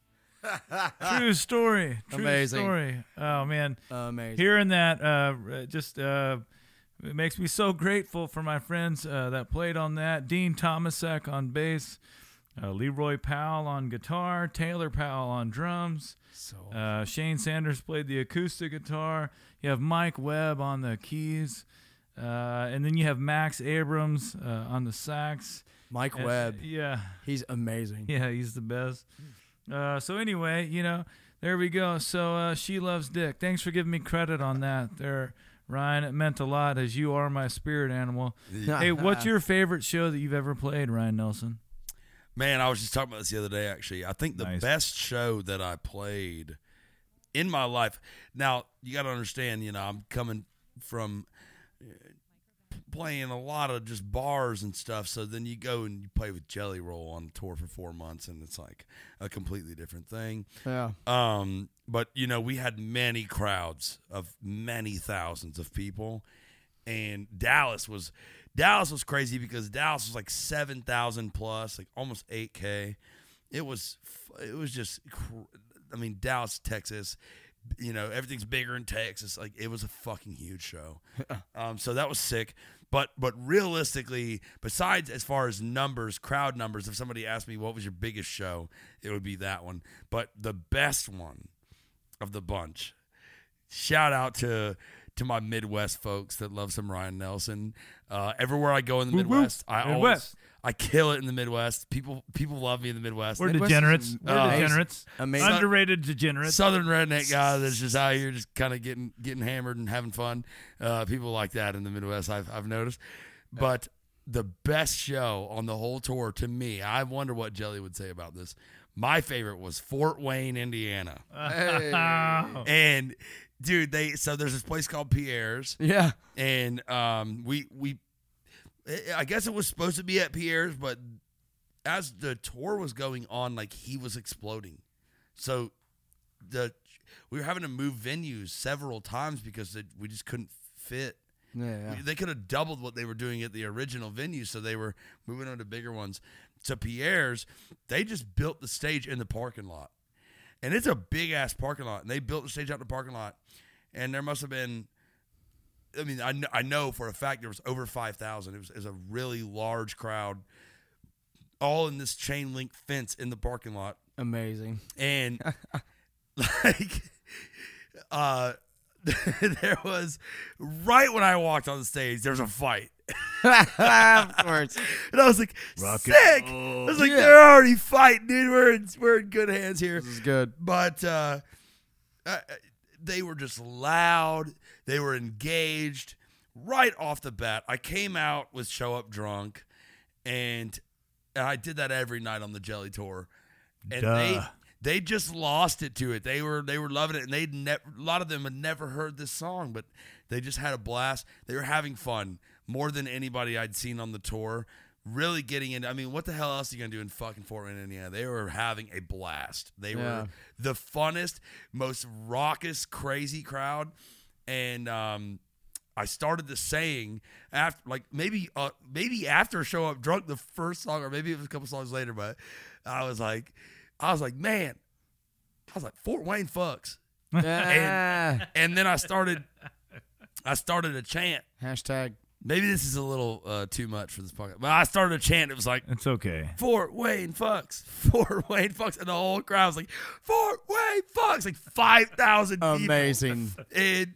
True story. Amazing story. Oh, man. Amazing. Hearing that just it makes me so grateful for my friends that played on that. Dean Tomasek on bass, Leroy Powell on guitar, Taylor Powell on drums. So awesome. Shane Sanders played the acoustic guitar. You have Mike Webb on the keys. And then you have Max Abrams on the sax. Mike Webb. Yeah. He's amazing. Yeah, he's the best. So anyway, you know, there we go. So she loves dick. Thanks for giving me credit on that there, Ryan. It meant a lot, as you are my spirit animal. Hey, what's your favorite show that you've ever played, Ryan Nelson? Man, I was just talking about this the other day, actually. I think the best show that I played in my life. Now, you got to understand, you know, I'm coming from playing a lot of just bars and stuff. So then you go and you play with Jelly Roll on tour for 4 months, and it's like a completely different thing. Yeah. But, you know, we had many crowds of many thousands of people. And Dallas was crazy because Dallas was like 7,000 plus, like almost 8K. It was just, I mean, Dallas, Texas, you know, everything's bigger in Texas. Like, it was a fucking huge show. So that was sick. But realistically, besides as far as numbers, crowd numbers, if somebody asked me what was your biggest show, it would be that one. But the best one of the bunch, shout out to my Midwest folks that love some Ryan Nelson. Everywhere I go in the Midwest, I kill it in the Midwest. People love me in the Midwest. We're degenerates. Amazing. Underrated degenerates. Southern redneck guy that's just out here just kind of getting hammered and having fun. People like that in the Midwest, I've noticed. But the best show on the whole tour, to me, I wonder what Jelly would say about this. My favorite was Fort Wayne, Indiana. Hey. And dude, there's this place called Pierre's. Yeah. And I guess it was supposed to be at Pierre's, but as the tour was going on, like, he was exploding. So we were having to move venues several times because we just couldn't fit. Yeah. They could have doubled what they were doing at the original venue, so they were moving on to bigger ones. So Pierre's, they just built the stage in the parking lot. And it's a big-ass parking lot. And they built the stage out in the parking lot. And there must have been, I mean, I know for a fact there was over 5,000. It was a really large crowd, all in this chain-link fence in the parking lot. Amazing. And, like, there was, right when I walked on the stage, there was a fight. Of course. And I was like, Rocket. Sick. Oh, I was like, yeah. They're already fighting, dude. We're in good hands here. This is good. But they were just loud. They were engaged right off the bat. I came out with Show Up Drunk, and I did that every night on the Jelly Tour. And they just lost it to it. They were loving it, and a lot of them had never heard this song, but they just had a blast. They were having fun. More than anybody I'd seen on the tour, really getting into. I mean, what the hell else are you going to do in fucking Fort Wayne, Indiana? They were having a blast. They were the funnest, most raucous, crazy crowd. And I started the saying after, like, maybe after Show Up Drunk, the first song, or maybe it was a couple songs later. But I was like, man, Fort Wayne fucks. Yeah. And then I started a chant. Hashtag. Maybe this is a little too much for this podcast. But I started a chant. It was like, it's okay. Fort Wayne fucks. Fort Wayne fucks. And the whole crowd was like, Fort Wayne fucks. Like 5,000 people. Amazing. And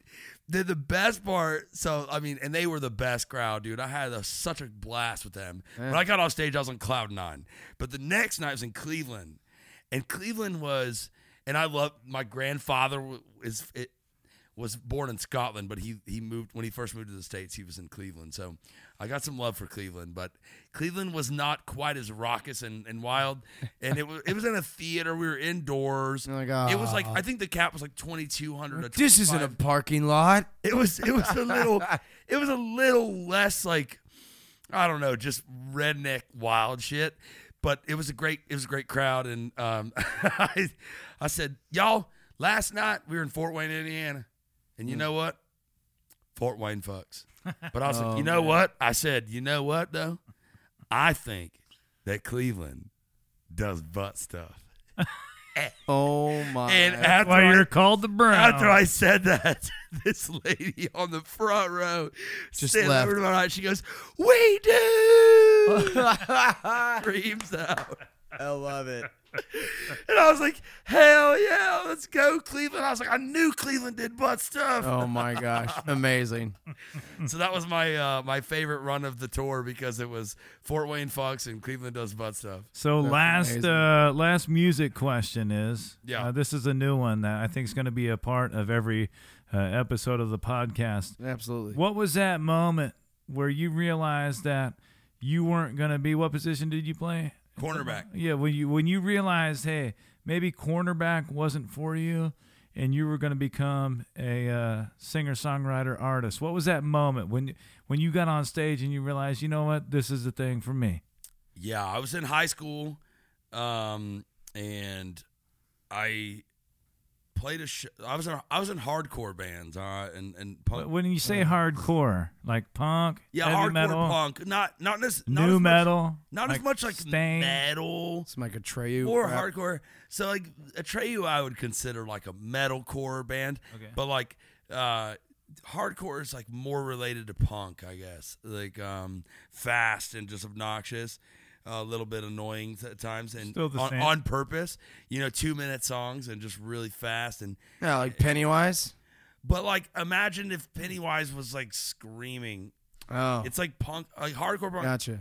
the best part, so, I mean, and they were the best crowd, dude. I had such a blast with them. Yeah. When I got off stage, I was on cloud nine. But the next night I was in Cleveland. And Cleveland was, and I love, my grandfather was born in Scotland, but he moved when he first moved to the States. He was in Cleveland, so I got some love for Cleveland. But Cleveland was not quite as raucous and wild, and it was in a theater. We were indoors. Like, oh. It was like, I think the cap was like 2,200. This isn't a parking lot. It was a little less like, I don't know, just redneck wild shit. But it was a great crowd, and I said, y'all, last night we were in Fort Wayne, Indiana. And you know what? Fort Wayne fucks. But I was like, you know what? I said, you know what, though? I think that Cleveland does butt stuff. Oh, my. And after you're called the Brown. After I said that, this lady on the front row just left. Over to my right, she goes, we do! Screams out. I love it. And I was like, hell yeah, let's go Cleveland. I was like, I knew Cleveland did butt stuff. Oh my gosh. Amazing. So that was my my favorite run of the tour because it was Fort Wayne Fox and Cleveland Does Butt Stuff. So last music question is, this is a new one that I think is going to be a part of every episode of the podcast. Absolutely. What was that moment where you realized that you weren't going to be, what position did you play? Cornerback. Yeah, when you realized, hey, maybe cornerback wasn't for you and you were going to become a singer-songwriter artist. What was that moment when you got on stage and you realized, you know what, this is the thing for me? Yeah, I was in high school and I played I was in hardcore bands and punk. When you say hardcore, like punk, heavy hardcore metal, punk, not as much like Stain. Metal. It's like Atreyu or rap. Hardcore. So like Atreyu, I would consider like a metalcore band, okay. But like hardcore is like more related to punk, I guess. Like fast and just obnoxious. A little bit annoying at times and on purpose, 2-minute songs and just really fast. And yeah, like Pennywise. But like, imagine if Pennywise was like screaming. Oh, it's like punk, like hardcore punk. Gotcha.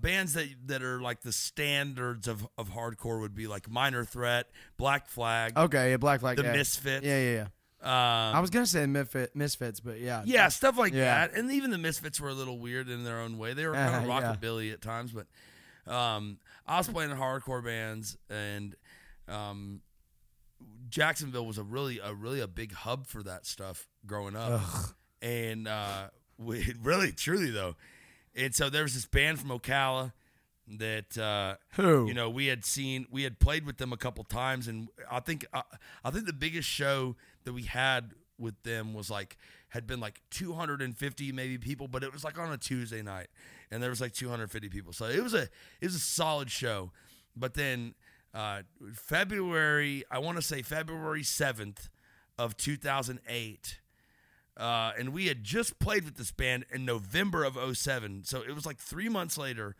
Bands that are like the standards of hardcore would be like Minor Threat, Black Flag. Okay, yeah, Black Flag. The Misfits. Yeah. I was gonna say Misfits, but yeah, stuff like that, and even the Misfits were a little weird in their own way. They were kind of rockabilly at times, but I was playing in hardcore bands, and Jacksonville was a really big hub for that stuff growing up, and really truly though, and so there was this band from Ocala. That we had played with them a couple times, and I think the biggest show that we had with them was had been 250 maybe people, but it was like on a Tuesday night, and there was 250 people, so it was a solid show. But then February 7th of 2008. And we had just played with this band in November of 2007, so it was 3 months later.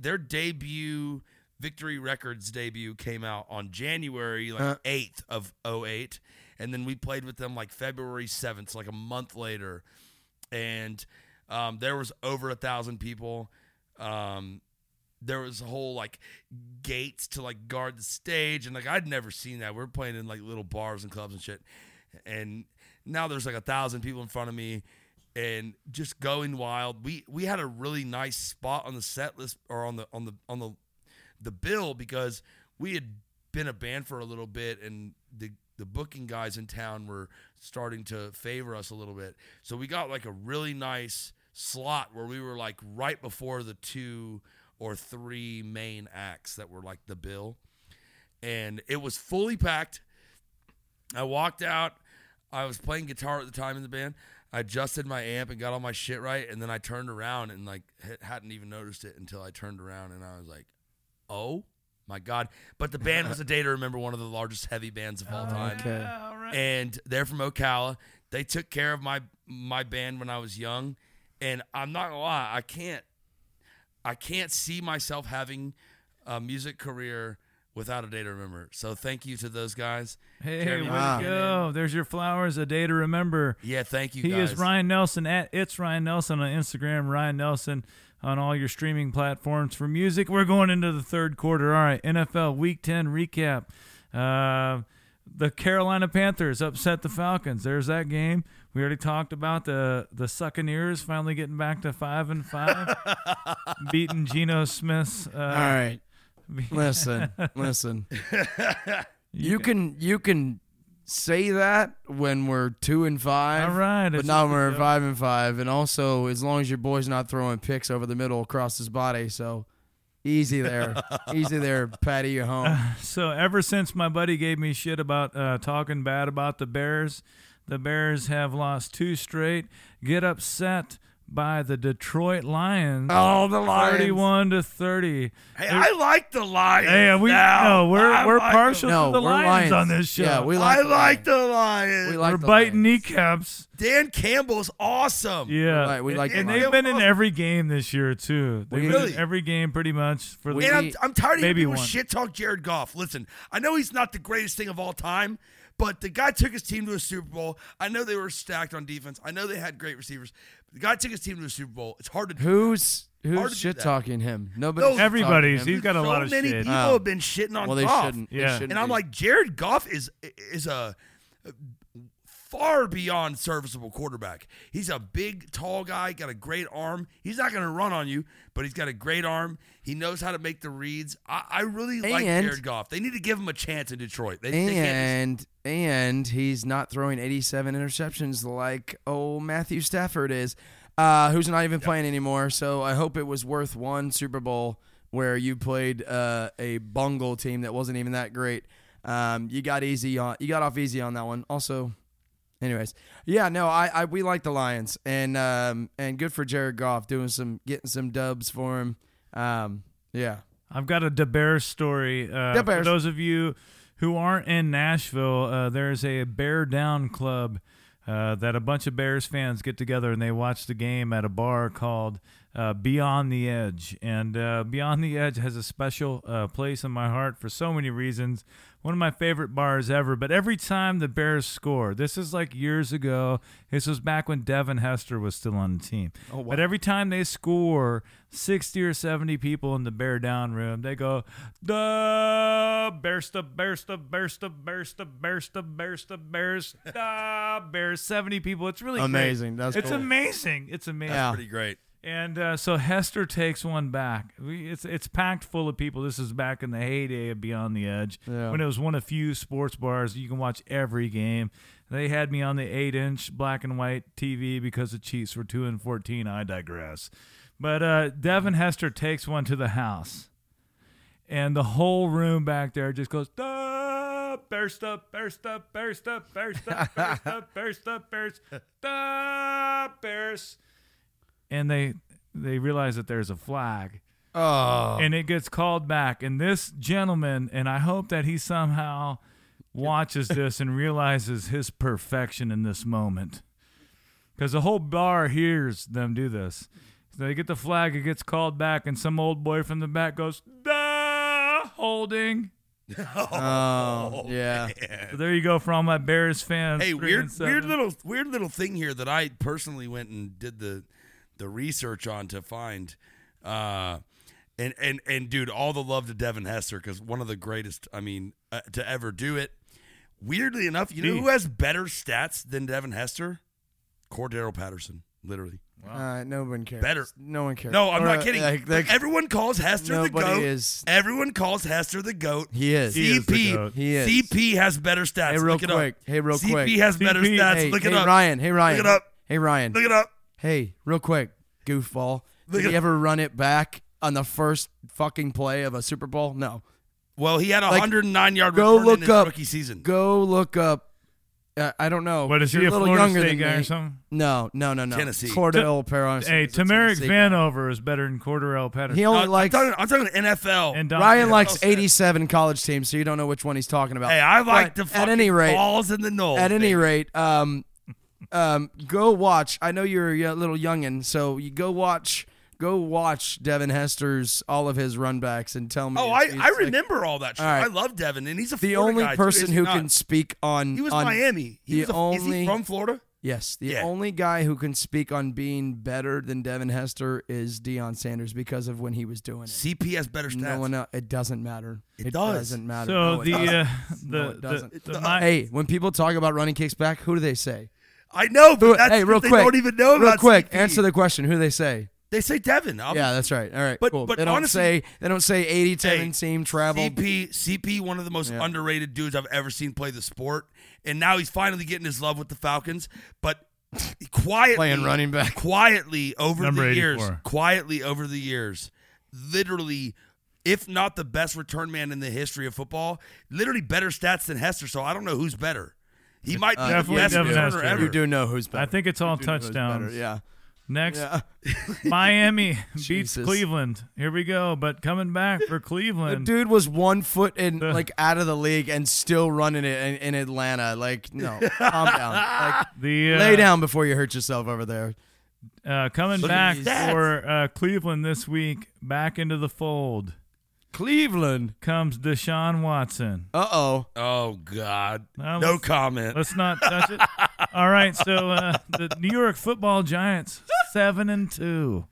Their debut, Victory Records debut, came out on January 8th of 2008, and then we played with them February 7th, so a month later, and there was over 1,000 people. There was a whole gates to guard the stage, and I'd never seen that. We were playing in little bars and clubs and shit, and now there's 1,000 people in front of me. And just going wild. We had a really nice spot on the set list or on the bill because we had been a band for a little bit, and the booking guys in town were starting to favor us a little bit. So we got a really nice slot where we were right before the 2 or 3 main acts that were the bill, and it was fully packed. I walked out. I was playing guitar at the time in the band. I adjusted my amp and got all my shit right, and then I turned around and hadn't even noticed it until I turned around, and I was like, "Oh my god!" But the band was a day to remember, one of the largest heavy bands of all time, and they're from Ocala. They took care of my band when I was young, and I'm not gonna lie, I can't see myself having a music career without A Day to Remember. So thank you to those guys. Hey, way to go. There's your flowers, A Day to Remember. Yeah, thank you, guys. He is Ryan Nelson at It's Ryan Nelson on Instagram, Ryan Nelson on all your streaming platforms for music. We're going into the third quarter. All right, NFL Week 10 recap. The Carolina Panthers upset the Falcons. There's that game. We already talked about the Succaneers finally getting back to 5-5, beating Geno Smith's. All right. Listen. You can say that when we're 2-5. All right, but now we're 5-5, and also as long as your boy's not throwing picks over the middle across his body, so easy there, Patty, you're home. So ever since my buddy gave me shit about talking bad about the Bears have lost 2 straight. Get upset by the Detroit Lions. Oh, the Lions. 31-30. Hey, I like the Lions. Hey, we're partial to the Lions on this show. Yeah, I like the Lions. We're biting kneecaps. Dan Campbell's awesome. Yeah. They've been in every game this year, too. They've been in every game pretty much. I'm tired of people shit talk Jared Goff. Listen, I know he's not the greatest thing of all time, But the guy took his team to a Super Bowl. I know they were stacked on defense. I know they had great receivers. But the guy took his team to a Super Bowl. It's hard to do. Who's shit-talking him? Nobody. Everybody's. He's got a lot of shit. So many people have been shitting on Goff. They shouldn't. Yeah. And I'm like, Jared Goff is a far beyond serviceable quarterback. He's a big, tall guy, got a great arm. He's not going to run on you, but he's got a great arm. He knows how to make the reads. I really like Jared Goff. They need to give him a chance in Detroit. And he's not throwing 87 interceptions like Matthew Stafford is. Who's not even playing anymore. So I hope it was worth one Super Bowl where you played a bungle team that wasn't even that great. You got off easy on that one. Also, anyways, we like the Lions, and good for Jared Goff getting some dubs for him. I've got a DeBears story. For those of you who aren't in Nashville, there's a Bear Down Club. That a bunch of Bears fans get together and they watch the game at a bar called Beyond the Edge. And Beyond the Edge has a special place in my heart for so many reasons. One of my favorite bars ever. But every time the Bears score, this is like years ago. This was back when Devin Hester was still on the team. Oh, wow. But every time they score, 60 or 70 people in the Bear Down room, they go, the Bears, 70 people. It's really amazing. Great. It's cool. Amazing. It's amazing. Yeah. That's pretty great. And so Hester takes one back. It's packed full of people. This is back in the heyday of Beyond the Edge when it was one of few sports bars you can watch every game. They had me on the 8-inch black and white TV because the Chiefs were 2-14. I digress. But Devin Hester takes one to the house, and the whole room back there just goes, Bears. And they realize that there's a flag. Oh. And it gets called back. And this gentleman, and I hope that he somehow watches this and realizes his perfection in this moment. Because the whole bar hears them do this. So they get the flag, it gets called back, and some old boy from the back goes, holding. So there you go for all my Bears fans. Hey, weird little thing here that I personally went and did the research on to find, and dude, all the love to Devin Hester, because one of the greatest, to ever do it. Weirdly enough, know who has better stats than Devin Hester? Cordero Patterson, literally. Wow. No one cares. Better. No one cares. No, I'm not kidding. Everyone calls Hester the GOAT. Everyone calls Hester the GOAT. He is. CP. He is. CP has better stats. Hey, real quick. CP has better stats. Look it up. Hey, Ryan. Look it up. Look it up. Hey, real quick, goofball. Did he ever run it back on the first fucking play of a Super Bowl? No. Well, he had a 109-yard return in his rookie season. Go look up. I don't know. What, is he a Florida State guy or something? No. Tennessey. Cordell Patterson. Hey, Tamarick Vanover is better than Cordell Patterson. I'm talking NFL. And Ryan likes 87 college teams, so you don't know which one he's talking about. Hey, I like the fucking balls in the knoll. At any rate, go watch. I know you're a little youngin', so you go watch Devin Hester's all of his run backs and tell me. I remember all that shit. All right. I love Devin, and he's a Florida guy. The only person who can speak on. He was Miami. Is he from Florida? Yes. The only guy who can speak on being better than Devin Hester is Deion Sanders because of when he was doing it. CP has better stats. No one else. It doesn't matter. It doesn't matter. So Hey, when people talk about running kicks back, who do they say? I know, but they don't even know about CP. Real quick, answer the question. Who do they say? They say Devin. Yeah, that's right. All right, cool. But they don't say 87 team travel. CP, one of the most underrated dudes I've ever seen play the sport, and now he's finally getting his love with the Falcons. But playing running back quietly over the years. Literally, if not the best return man in the history of football, literally better stats than Hester. So I don't know who's better. He might be the best returner ever. You do know who's better. I think it's all touchdowns. Yeah. Next, Miami beats Cleveland. Here we go. But coming back for Cleveland, the dude was 1 foot out of the league and still running it in Atlanta. No, calm down. Lay down before you hurt yourself over there. Coming back for Cleveland this week, back into the fold. Cleveland comes Deshaun Watson. Uh-oh. Oh, God. No comment. Let's not touch it. All right, so the New York football Giants, 7-2.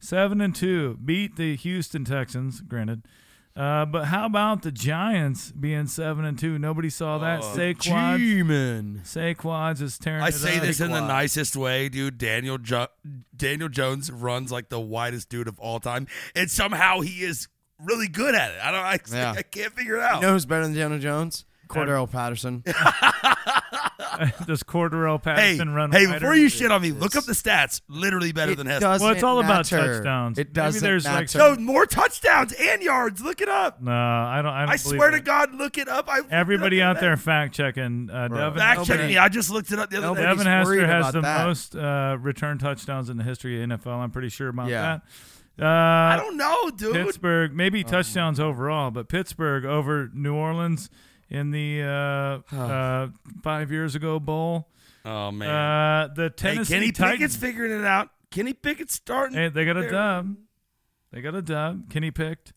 7-2. Beat the Houston Texans, granted. But how about the Giants being 7-2? Nobody saw that. Saquads is tearing. I say this in the nicest way, dude. Daniel Jones runs like the widest dude of all time, and somehow he is really good at it. I can't figure it out. You know who's better than Daniel Jones? Cordarrelle Patterson. Does Cordarrelle Patterson run wider? Hey, before you shit on me, look up the stats. Literally better than Hester. Well, it's all about touchdowns. It doesn't matter. No, more touchdowns and yards. Look it up. No, I don't swear to God, look it up. Everybody out there fact-checking. Fact-checking me. I just looked it up the other day. Evan Hester has the most return touchdowns in the history of the NFL. I'm pretty sure about that. I don't know, dude. Pittsburgh, maybe touchdowns overall, but Pittsburgh over New Orleans in the 5 years ago bowl. Oh, man. The Tennessee Titans. Pickett's figuring it out. Kenny Pickett's starting. Hey, they got a dub. Kenny picked.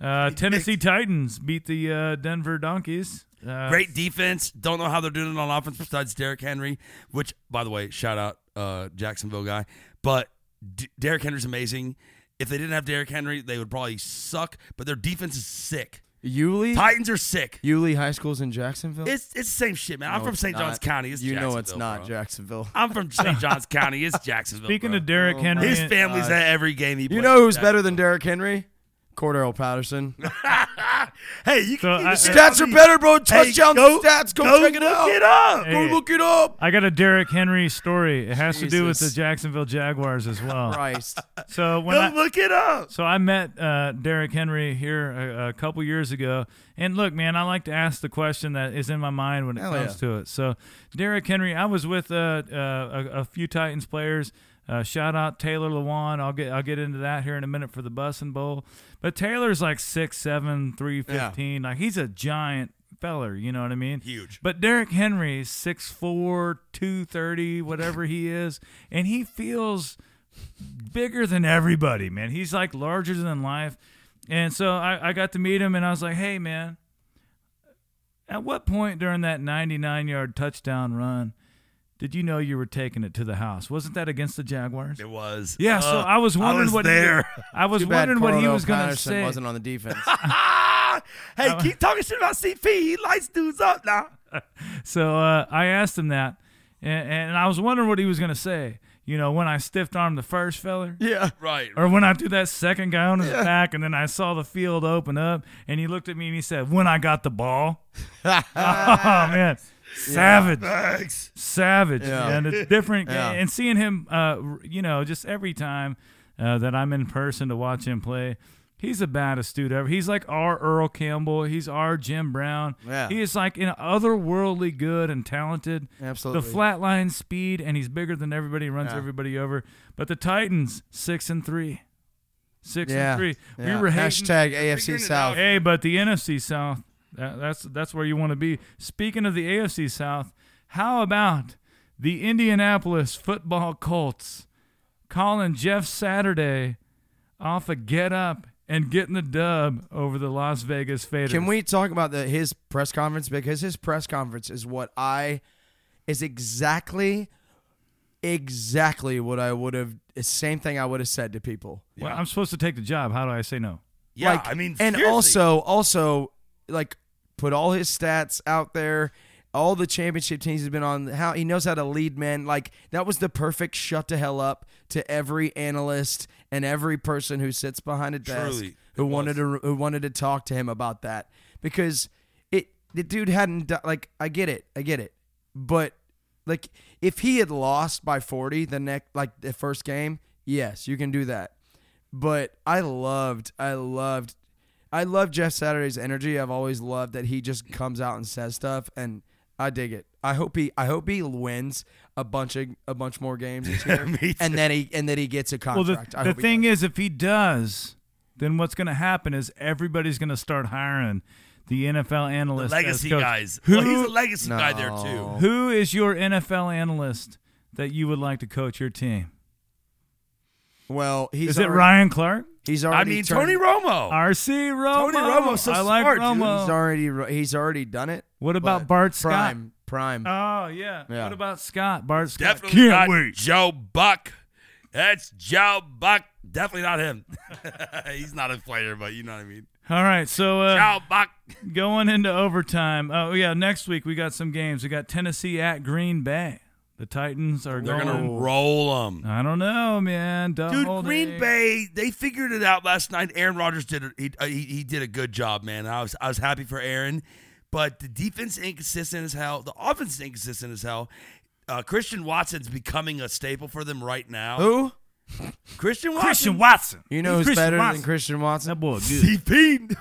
Tennessee Titans beat the Denver Donkeys. Great defense. Don't know how they're doing it on offense besides Derrick Henry, which, by the way, shout out Jacksonville guy. But Derrick Henry's amazing. If they didn't have Derrick Henry, they would probably suck. But their defense is sick. Titans are sick. Yulee High School's in Jacksonville? It's the same shit, man. No, I'm from St. John's County. It's Jacksonville. You know it's not Jacksonville. I'm from St. John's County. It's Jacksonville. Speaking of Derrick Henry. His family's at every game he plays. You know who's better than Derrick Henry? Cordarrelle Patterson. Hey, you can stats are better, bro. Touchdown stats. Go check it out. Look it up. Hey, go look it up. I got a Derrick Henry story. It has to do with the Jacksonville Jaguars as well. Christ. So when look it up. So I met Derrick Henry here a couple years ago. And look, man, I like to ask the question that is in my mind when it comes to it. So Derrick Henry, I was with a few Titans players. Shout out Taylor Lewan. I'll get into that here in a minute for the Bussin' Bowl. But Taylor's like 6'7", 315. Like he's a giant feller, you know what I mean? Huge. But Derrick Henry's 6'4", 230, whatever he is, and he feels bigger than everybody, man. He's like larger than life. And so I got to meet him, and I was like, hey, man, at what point during that 99-yard touchdown run did you know you were taking it to the house? Wasn't that against the Jaguars? It was. Yeah, so I was wondering what he was going to say. Wasn't on the defense. Hey, keep talking shit about CP. He lights dudes up now. So I asked him that, and I was wondering what he was going to say. You know, when I stiff-armed the first feller. Yeah, right. Or when I threw that second guy on his back, and then I saw the field open up, and he looked at me and he said, when I got the ball. Oh, man. Savage. Yeah. Savage. Yeah. And it's different. Yeah. And seeing him, just every time that I'm in person to watch him play, he's the baddest dude ever. He's like our Earl Campbell. He's our Jim Brown. Yeah. He is like otherworldly good and talented. Absolutely. The flatline speed, and he's bigger than everybody, runs everybody over. But the Titans, 6-3. 6-3. Yeah. We were hating. Hashtag AFC South. Hey, but the NFC South. That's where you want to be. Speaking of the AFC South, how about the Indianapolis football Colts calling Jeff Saturday off a get up and getting the dub over the Las Vegas Raiders? Can we talk about his press conference? Because his press conference is exactly what I would have, the same thing I would have said to people. Well, I'm supposed to take the job. How do I say no? Yeah, I mean, seriously. And also, like, put all his stats out there, all the championship teams he's been on, how he knows how to lead men. Like, that was the perfect shut the hell up to every analyst and every person who sits behind a desk who wanted to talk to him about that, because the dude hadn't, like, I get it, but like, if he had lost by 40 the first game, yes, you can do that. But I love Jeff Saturday's energy. I've always loved that he just comes out and says stuff, and I dig it. I hope he wins a bunch more games this year, and then he gets a contract. Well, the thing is, if he does, then what's going to happen is everybody's going to start hiring the NFL analyst, the legacy guys. He's a legacy guy there too. Who is your NFL analyst that you would like to coach your team? Well, is it Ryan Clark? He's already. I mean, Tony Romo. RC Romo. Tony Romo's so smart, dude. He's already done it. What about Bart Scott? Prime. Oh, yeah. What about Scott? Bart Scott. Definitely can't wait. Joe Buck. That's Joe Buck. Definitely not him. He's not a player, but you know what I mean. All right, so Joe Buck. Going into overtime. Oh, yeah, next week we got some games. We got Tennessee at Green Bay. The Titans are going to roll them. I don't know, man. Dude, Green Bay, they figured it out last night. Aaron Rodgers did a good job, man. I was happy for Aaron. But the defense is inconsistent as hell. The offense is inconsistent as hell. Christian Watson's becoming a staple for them right now. Who? Christian Watson. You know who's better than Christian Watson? That boy good. CP.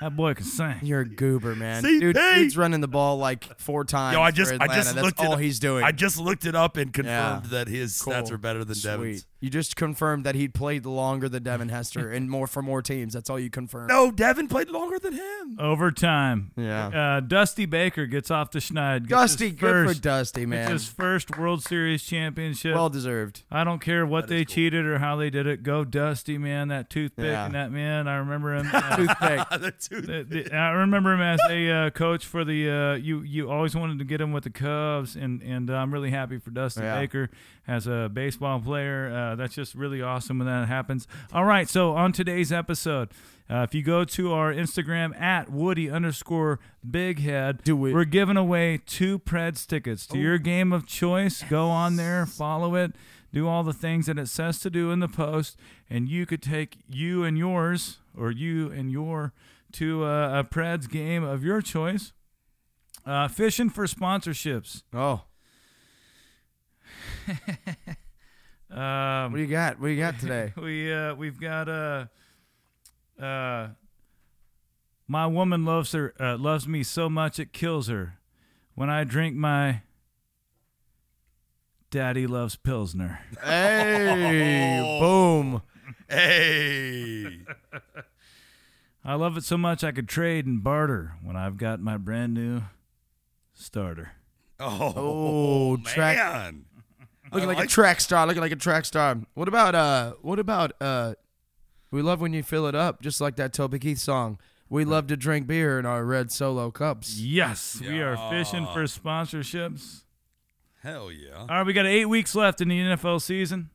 That boy can sing. You're a goober, man. Dude, he's running the ball like four times. Yo, I just looked all he's doing. I just looked it up and confirmed that his stats are better than Devin's. You just confirmed that he played longer than Devin Hester and more for more teams. That's all you confirmed. No, Devin played longer than him. Overtime. Yeah. Dusty Baker gets off the schneid. Dusty, good for Dusty, man. It's his first World Series championship. Well deserved. I don't care what they cheated or how they did it. Go Dusty, man. That toothpick and that man. I remember him. I remember him as a coach for the you always wanted to get him with the Cubs, and I'm really happy for Dusty Baker as a baseball player. That's just really awesome when that happens. All right, so on today's episode, if you go to our Instagram at Woody_Big Head, we're giving away 2 Preds tickets to your game of choice. Go on there, follow it, do all the things that it says to do in the post, and you could take you and yours or you and your to a Preds game of your choice. Fishing for sponsorships. Oh. What do you got? What do you got today? We've got my woman loves me so much it kills her. When I drink my daddy loves Pilsner. Hey, boom. Hey. I love it so much I could trade and barter when I've got my brand new starter. Oh man. Looking like a track star. What about we love when you fill it up, just like that Toby Keith song. We love to drink beer in our red Solo cups. Yes. Yeah. We are fishing for sponsorships. Hell yeah. All right, we got 8 weeks left in the NFL season.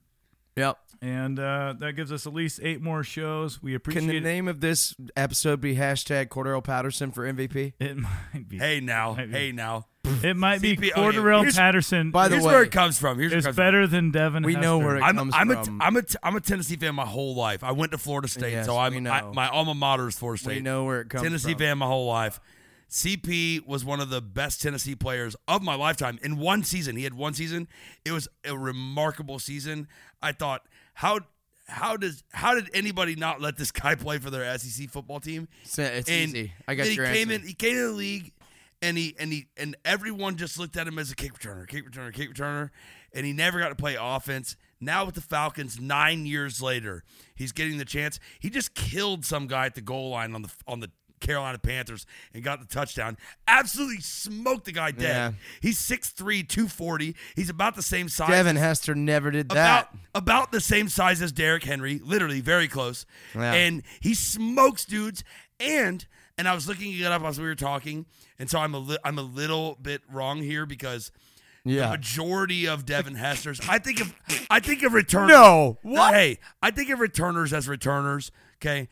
Yep. And that gives us at least 8 more shows. We appreciate it. Can the name of this episode be # Cordarrelle Patterson for MVP? It might be. Hey, now. It might be Cordarrelle Patterson. By the way, here's where it comes from. It's better than Devin Hester. We know where it comes from. I'm a Tennessee fan my whole life. I went to Florida State, so my alma mater is Florida State. We know where it comes from. Tennessee fan my whole life. CP was one of the best Tennessee players of my lifetime in one season. He had one season. It was a remarkable season. I thought, how did anybody not let this guy play for their SEC football team? It's easy. I got your answer. He came in the league, and everyone just looked at him as a kick returner, and he never got to play offense. Now with the Falcons, 9 years later, he's getting the chance. He just killed some guy at the goal line on the Carolina Panthers and got the touchdown. Absolutely smoked the guy dead. Yeah. He's 6'3", 240. He's about the same size. Devin Hester never did that. About the same size as Derrick Henry. Literally, very close. Yeah. And he smokes dudes. And I was looking it up as we were talking, and so I'm a little bit wrong here because the majority of Devin Hester's, I think of returners. No. What? Hey, I think of returners as returners, okay?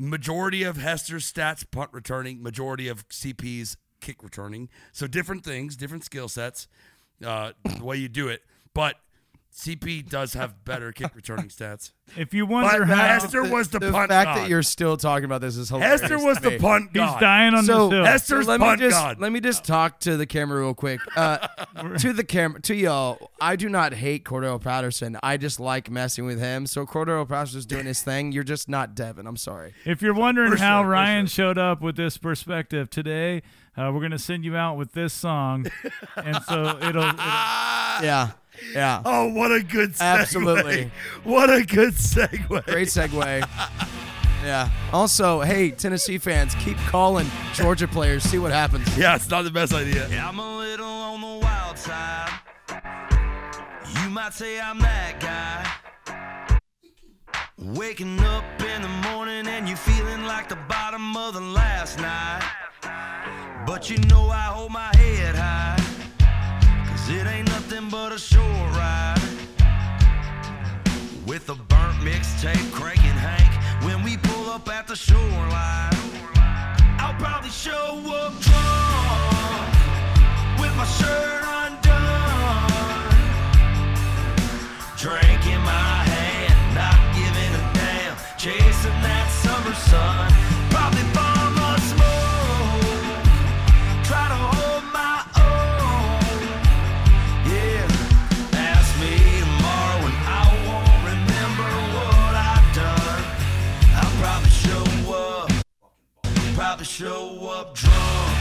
Majority of Hester's stats, punt returning. Majority of CP's, kick returning. So different things, different skill sets, the way you do it. But CP does have better kick returning stats. If you wonder how Hester was the punt god. The fact that you're still talking about this is hilarious. Hester was the punt god. He's dying on the hill. Hester's punt god. Let me just talk to the camera real quick. To y'all, I do not hate Cordarrelle Patterson. I just like messing with him. So Cordarrelle Patterson's doing his thing. You're just not Devin. I'm sorry. If you're wondering how Ryan showed up with this perspective today, we're going to send you out with this song. And so it'll yeah. Yeah. Oh, what a good segue. Absolutely. What a good segue. Great segue. Yeah. Also, hey, Tennessee fans, keep calling Georgia players. See what happens. Yeah, it's not the best idea. Yeah, I'm a little on the wild side. You might say I'm that guy. Waking up in the like the bottom of the last night. But you know I hold my head high, 'cause it ain't nothing but a short ride. With a burnt mixtape, Craig and Hank, when we pull up at the shoreline. I'll probably show up drunk, with my shirt undone, drink in my hand, not giving a damn, chasing that summer sun, probably fall on smoke, try to hold my own, yeah, ask me tomorrow and I won't remember what I've done. I'll probably show up drunk.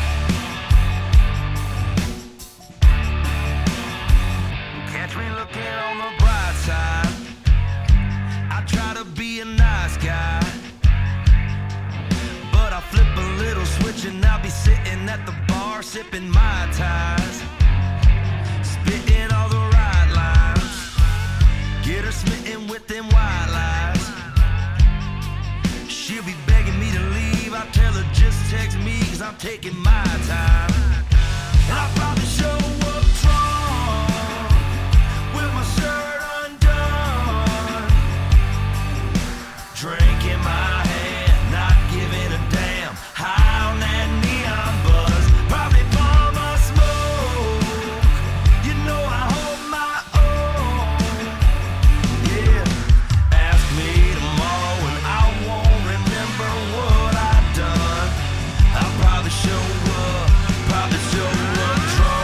Catch me looking on the bright side. I try to be a nice guy, but I flip a little switch and I'll be sitting at the bar sipping Mai Tais, spitting all the right lines. Get her smitten with them white lies. She'll be begging me to leave. I tell her just text me 'cause I'm taking my time. And I'll probably show up drunk, my shirt undone, drink in my hand, not giving a damn, high on that neon buzz, probably bomb my smoke, you know I hold my own, yeah, ask me tomorrow and I won't remember what I've done. I'll probably show up drunk.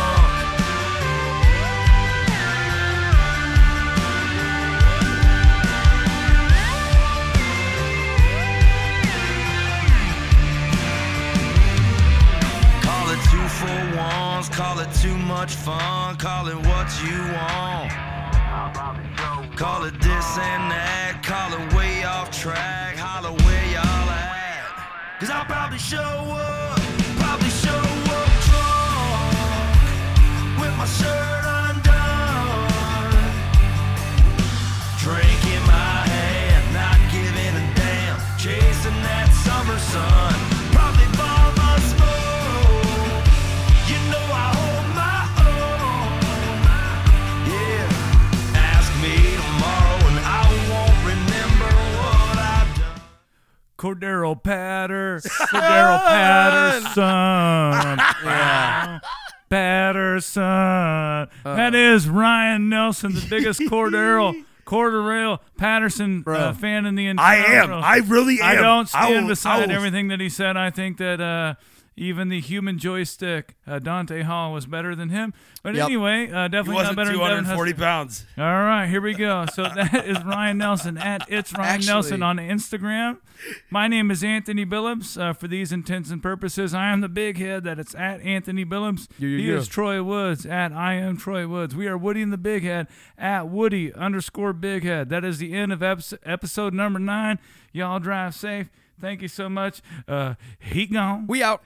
Call it too much fun, call it what you want, call it this and that, call it way off track, holler where y'all at, 'cause I'll probably show up drunk, with my shirt undone, drink in my hand, not giving a damn, chasing that summer sun, probably bomb my smoke. Cordero Patterson. Yeah. Patterson. That is Ryan Nelson, the biggest Cordero Patterson fan in the entire world. I really am. I don't stand beside everything that he said. I think that even the human joystick, Dante Hall, was better than him. But anyway, definitely not better than 240 pounds. All right, here we go. So that is Ryan Nelson at It's Ryan Nelson on Instagram. My name is Anthony Billups. For these intents and purposes, I am the big head. That it's at Anthony Billups. He is Troy Woods at I am Troy Woods. We are Woody and the Big Head at Woody_Big Head. That is the end of episode number 9. Y'all drive safe. Thank you so much. He gone. We out.